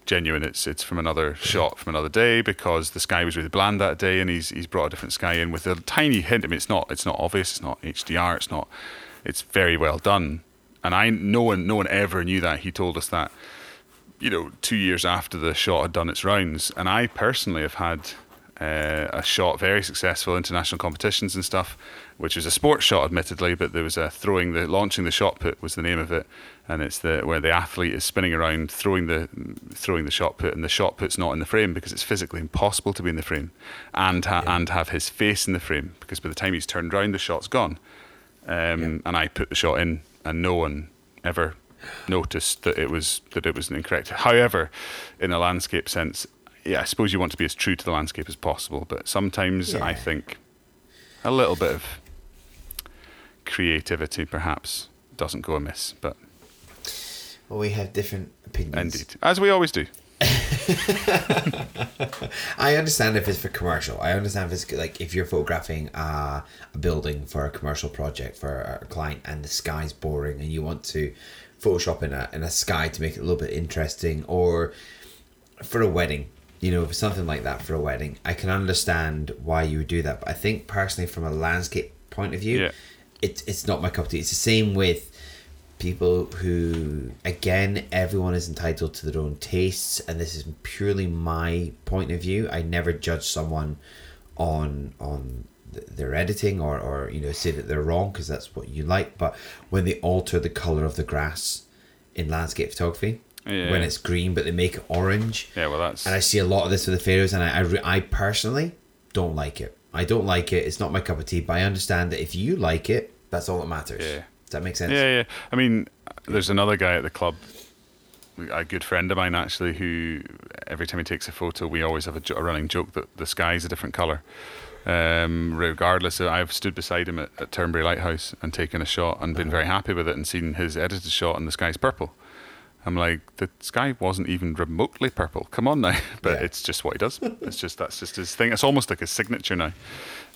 genuine. It's it's from another shot from another day, because the sky was really bland that day, and he's he's brought a different sky in with a tiny hint. I mean, it's not it's not obvious. It's not H D R. It's not. It's very well done. And I no one no one ever knew that. He told us that, you know, two years after the shot had done its rounds. And I personally have had uh, a shot, very successful international competitions and stuff, which is a sports shot, admittedly, but there was a throwing the launching the shot put was the name of it. And it's the where the athlete is spinning around, throwing the throwing the shot put, and the shot put's not in the frame because it's physically impossible to be in the frame, and ha- yeah. and have his face in the frame, because by the time he's turned round, the shot's gone. Um, yeah. And I put the shot in, and no one ever noticed that it was that it was incorrect. However, in a landscape sense, yeah, I suppose you want to be as true to the landscape as possible. But sometimes yeah. I think a little bit of creativity perhaps doesn't go amiss, but. Well, we have different opinions. Indeed. As we always do. I understand if it's for commercial. I understand if it's like if you're photographing a, a building for a commercial project for a client and the sky's boring and you want to Photoshop in a, in a sky to make it a little bit interesting, or for a wedding, you know, something like that for a wedding. I can understand why you would do that. But I think personally from a landscape point of view, yeah. it, it's not my cup of tea. It's the same with people who, again, everyone is entitled to their own tastes, and this is purely my point of view. I never judge someone on on their editing or, or you know, say that they're wrong because that's what you like. But when they alter the colour of the grass in landscape photography, yeah. when it's green but they make it orange, yeah, well, that's. And I see a lot of this with the photos, and I, I, re- I personally don't like it. I don't like it. It's not my cup of tea, but I understand that if you like it, that's all that matters. Yeah. That makes sense. Yeah, yeah. I mean, there's another guy at the club a good friend of mine actually, who every time he takes a photo, we always have a, jo- a running joke that the sky is a different colour. Um, regardless, I've stood beside him at, at Turnberry Lighthouse and taken a shot and been very happy with it and seen his edited shot and the sky's purple. I'm like, the sky wasn't even remotely purple. Come on now. But yeah. It's just what he does. It's just, that's just his thing. It's almost like his signature now.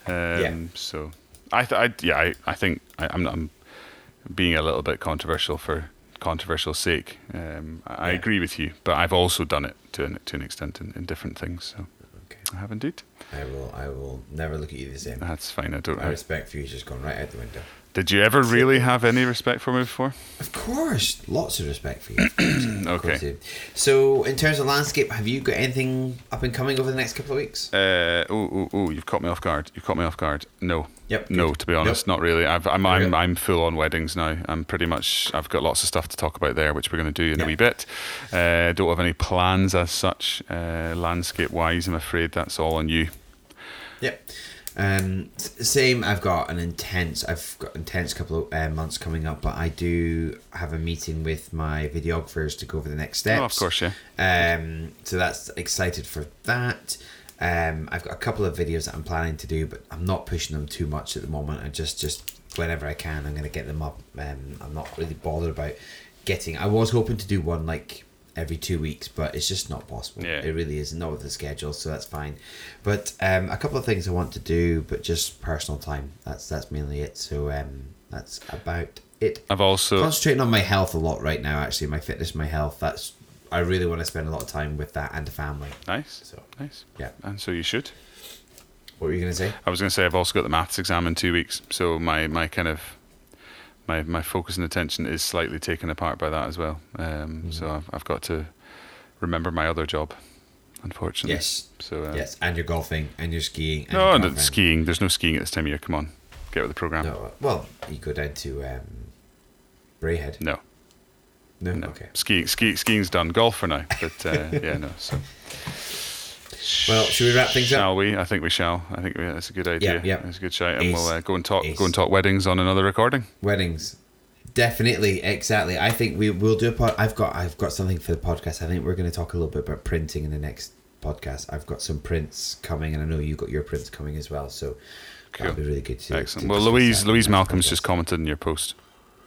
Um, yeah. So, I, th- I yeah, I, I think I, I'm, I'm being a little bit controversial for controversial sake. Um, I yeah. agree with you, but I've also done it to an, to an extent in, in different things. So, okay. I have indeed. I will. I will never look at you the same. That's fine. I don't. My respect for you has just gone right out the window. Did you ever really have any respect for me before? Of course, lots of respect for you. Okay. So, in terms of landscape, have you got anything up and coming over the next couple of weeks? Uh, oh, oh, oh! You've caught me off guard. You've caught me off guard. No. Yep. No, good. To be honest, nope. Not really. I've, I'm, I'm, I'm full on weddings now. I'm pretty much. I've got lots of stuff to talk about there, which we're going to do in yeah. a wee bit. Uh, don't have any plans as such, uh, landscape wise. I'm afraid that's all on you. Yep. Um, same. I've got an intense. I've got intense couple of uh, months coming up, but I do have a meeting with my videographers to go over the next steps. Oh, of course, yeah. Um, so that's excited for that. Um, I've got a couple of videos that I'm planning to do, but I'm not pushing them too much at the moment. I just, just whenever I can, I'm going to get them up. Um, I'm not really bothered about getting. I was hoping to do one like every two weeks, but it's just not possible. Yeah. It really is, not with the schedule, so that's fine. But um, a couple of things I want to do, but just personal time. That's that's mainly it. So um, that's about it. I've also concentrating on my health a lot right now. Actually, my fitness, my health. That's I really want to spend a lot of time with that and the family. Nice. So nice. Yeah. And so you should. What were you going to say? I was going to say I've also got the maths exam in two weeks, so my my kind of. My, my focus and attention is slightly taken apart by that as well. Um, mm. So I've, I've got to remember my other job, unfortunately. Yes. So uh, yes, and you're golfing, and you're skiing. And no, and skiing. There's no skiing at this time of year. Come on, get with the program. No, well, you go down to um, Brayhead. No. No. No. Okay. Skiing, ski, skiing's done. Golf for now, but uh, yeah, no. So. Well, should we wrap things shall up? Shall we? I think we shall. I think we, that's a good idea. Yeah, yeah. That's a good shout. And Ace. we'll uh, go and talk. Ace. Go and talk weddings on another recording. Weddings, definitely, exactly. I think we will do a pod. I've got. I've got something for the podcast. I think we're going to talk a little bit about printing in the next podcast. I've got some prints coming, and I know you've got your prints coming as well. So cool. That'll be really good. To, Excellent. To well, Louise, Louise Malcolm's podcast. Just commented on your post.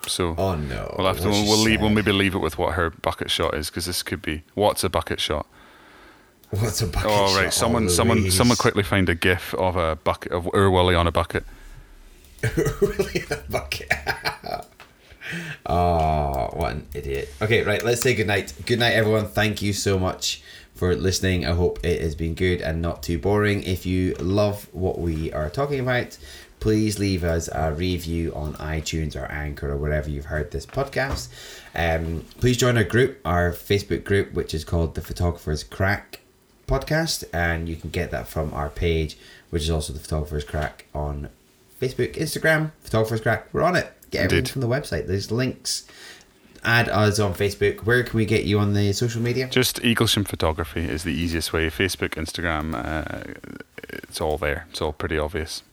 So oh no, we'll have to. We'll, we'll leave. We'll maybe leave it with what her bucket shot is, because this could be what's a bucket shot. What's a bucket? Oh right, shot someone, someone, someone! Quickly find a GIF of a bucket of Urwally on a bucket. Urwally on a bucket. Oh, what an idiot! Okay, right. Let's say goodnight. Good night, everyone. Thank you so much for listening. I hope it has been good and not too boring. If you love what we are talking about, please leave us a review on iTunes or Anchor or wherever you've heard this podcast. Um, please join our group, our Facebook group, which is called the Photographer's Crack Podcast, and you can get that from our page, which is also the Photographer's Crack on Facebook, Instagram, Photographer's Crack. We're on it. Get everything from the website. There's links. Add us on Facebook. Where can we get you on the social media? Just Eaglesham Photography is the easiest way. Facebook, Instagram, uh, it's all there. It's all pretty obvious.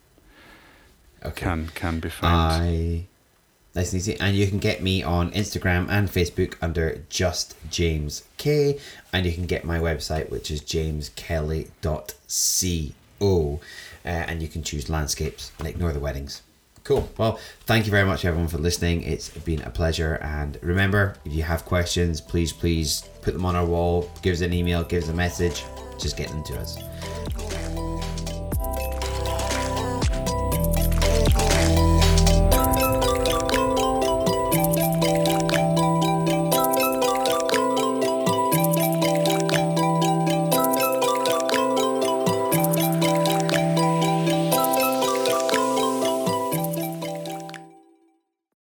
Okay. Can can be found. I Nice and easy. And you can get me on Instagram and Facebook under just James K, and you can get my website, which is james kelly dot co, uh, and you can choose landscapes and ignore the weddings. Cool. Well, thank you very much everyone for listening. It's been a pleasure, and remember, if you have questions, please please put them on our wall, give us an email, give us a message, just get them to us.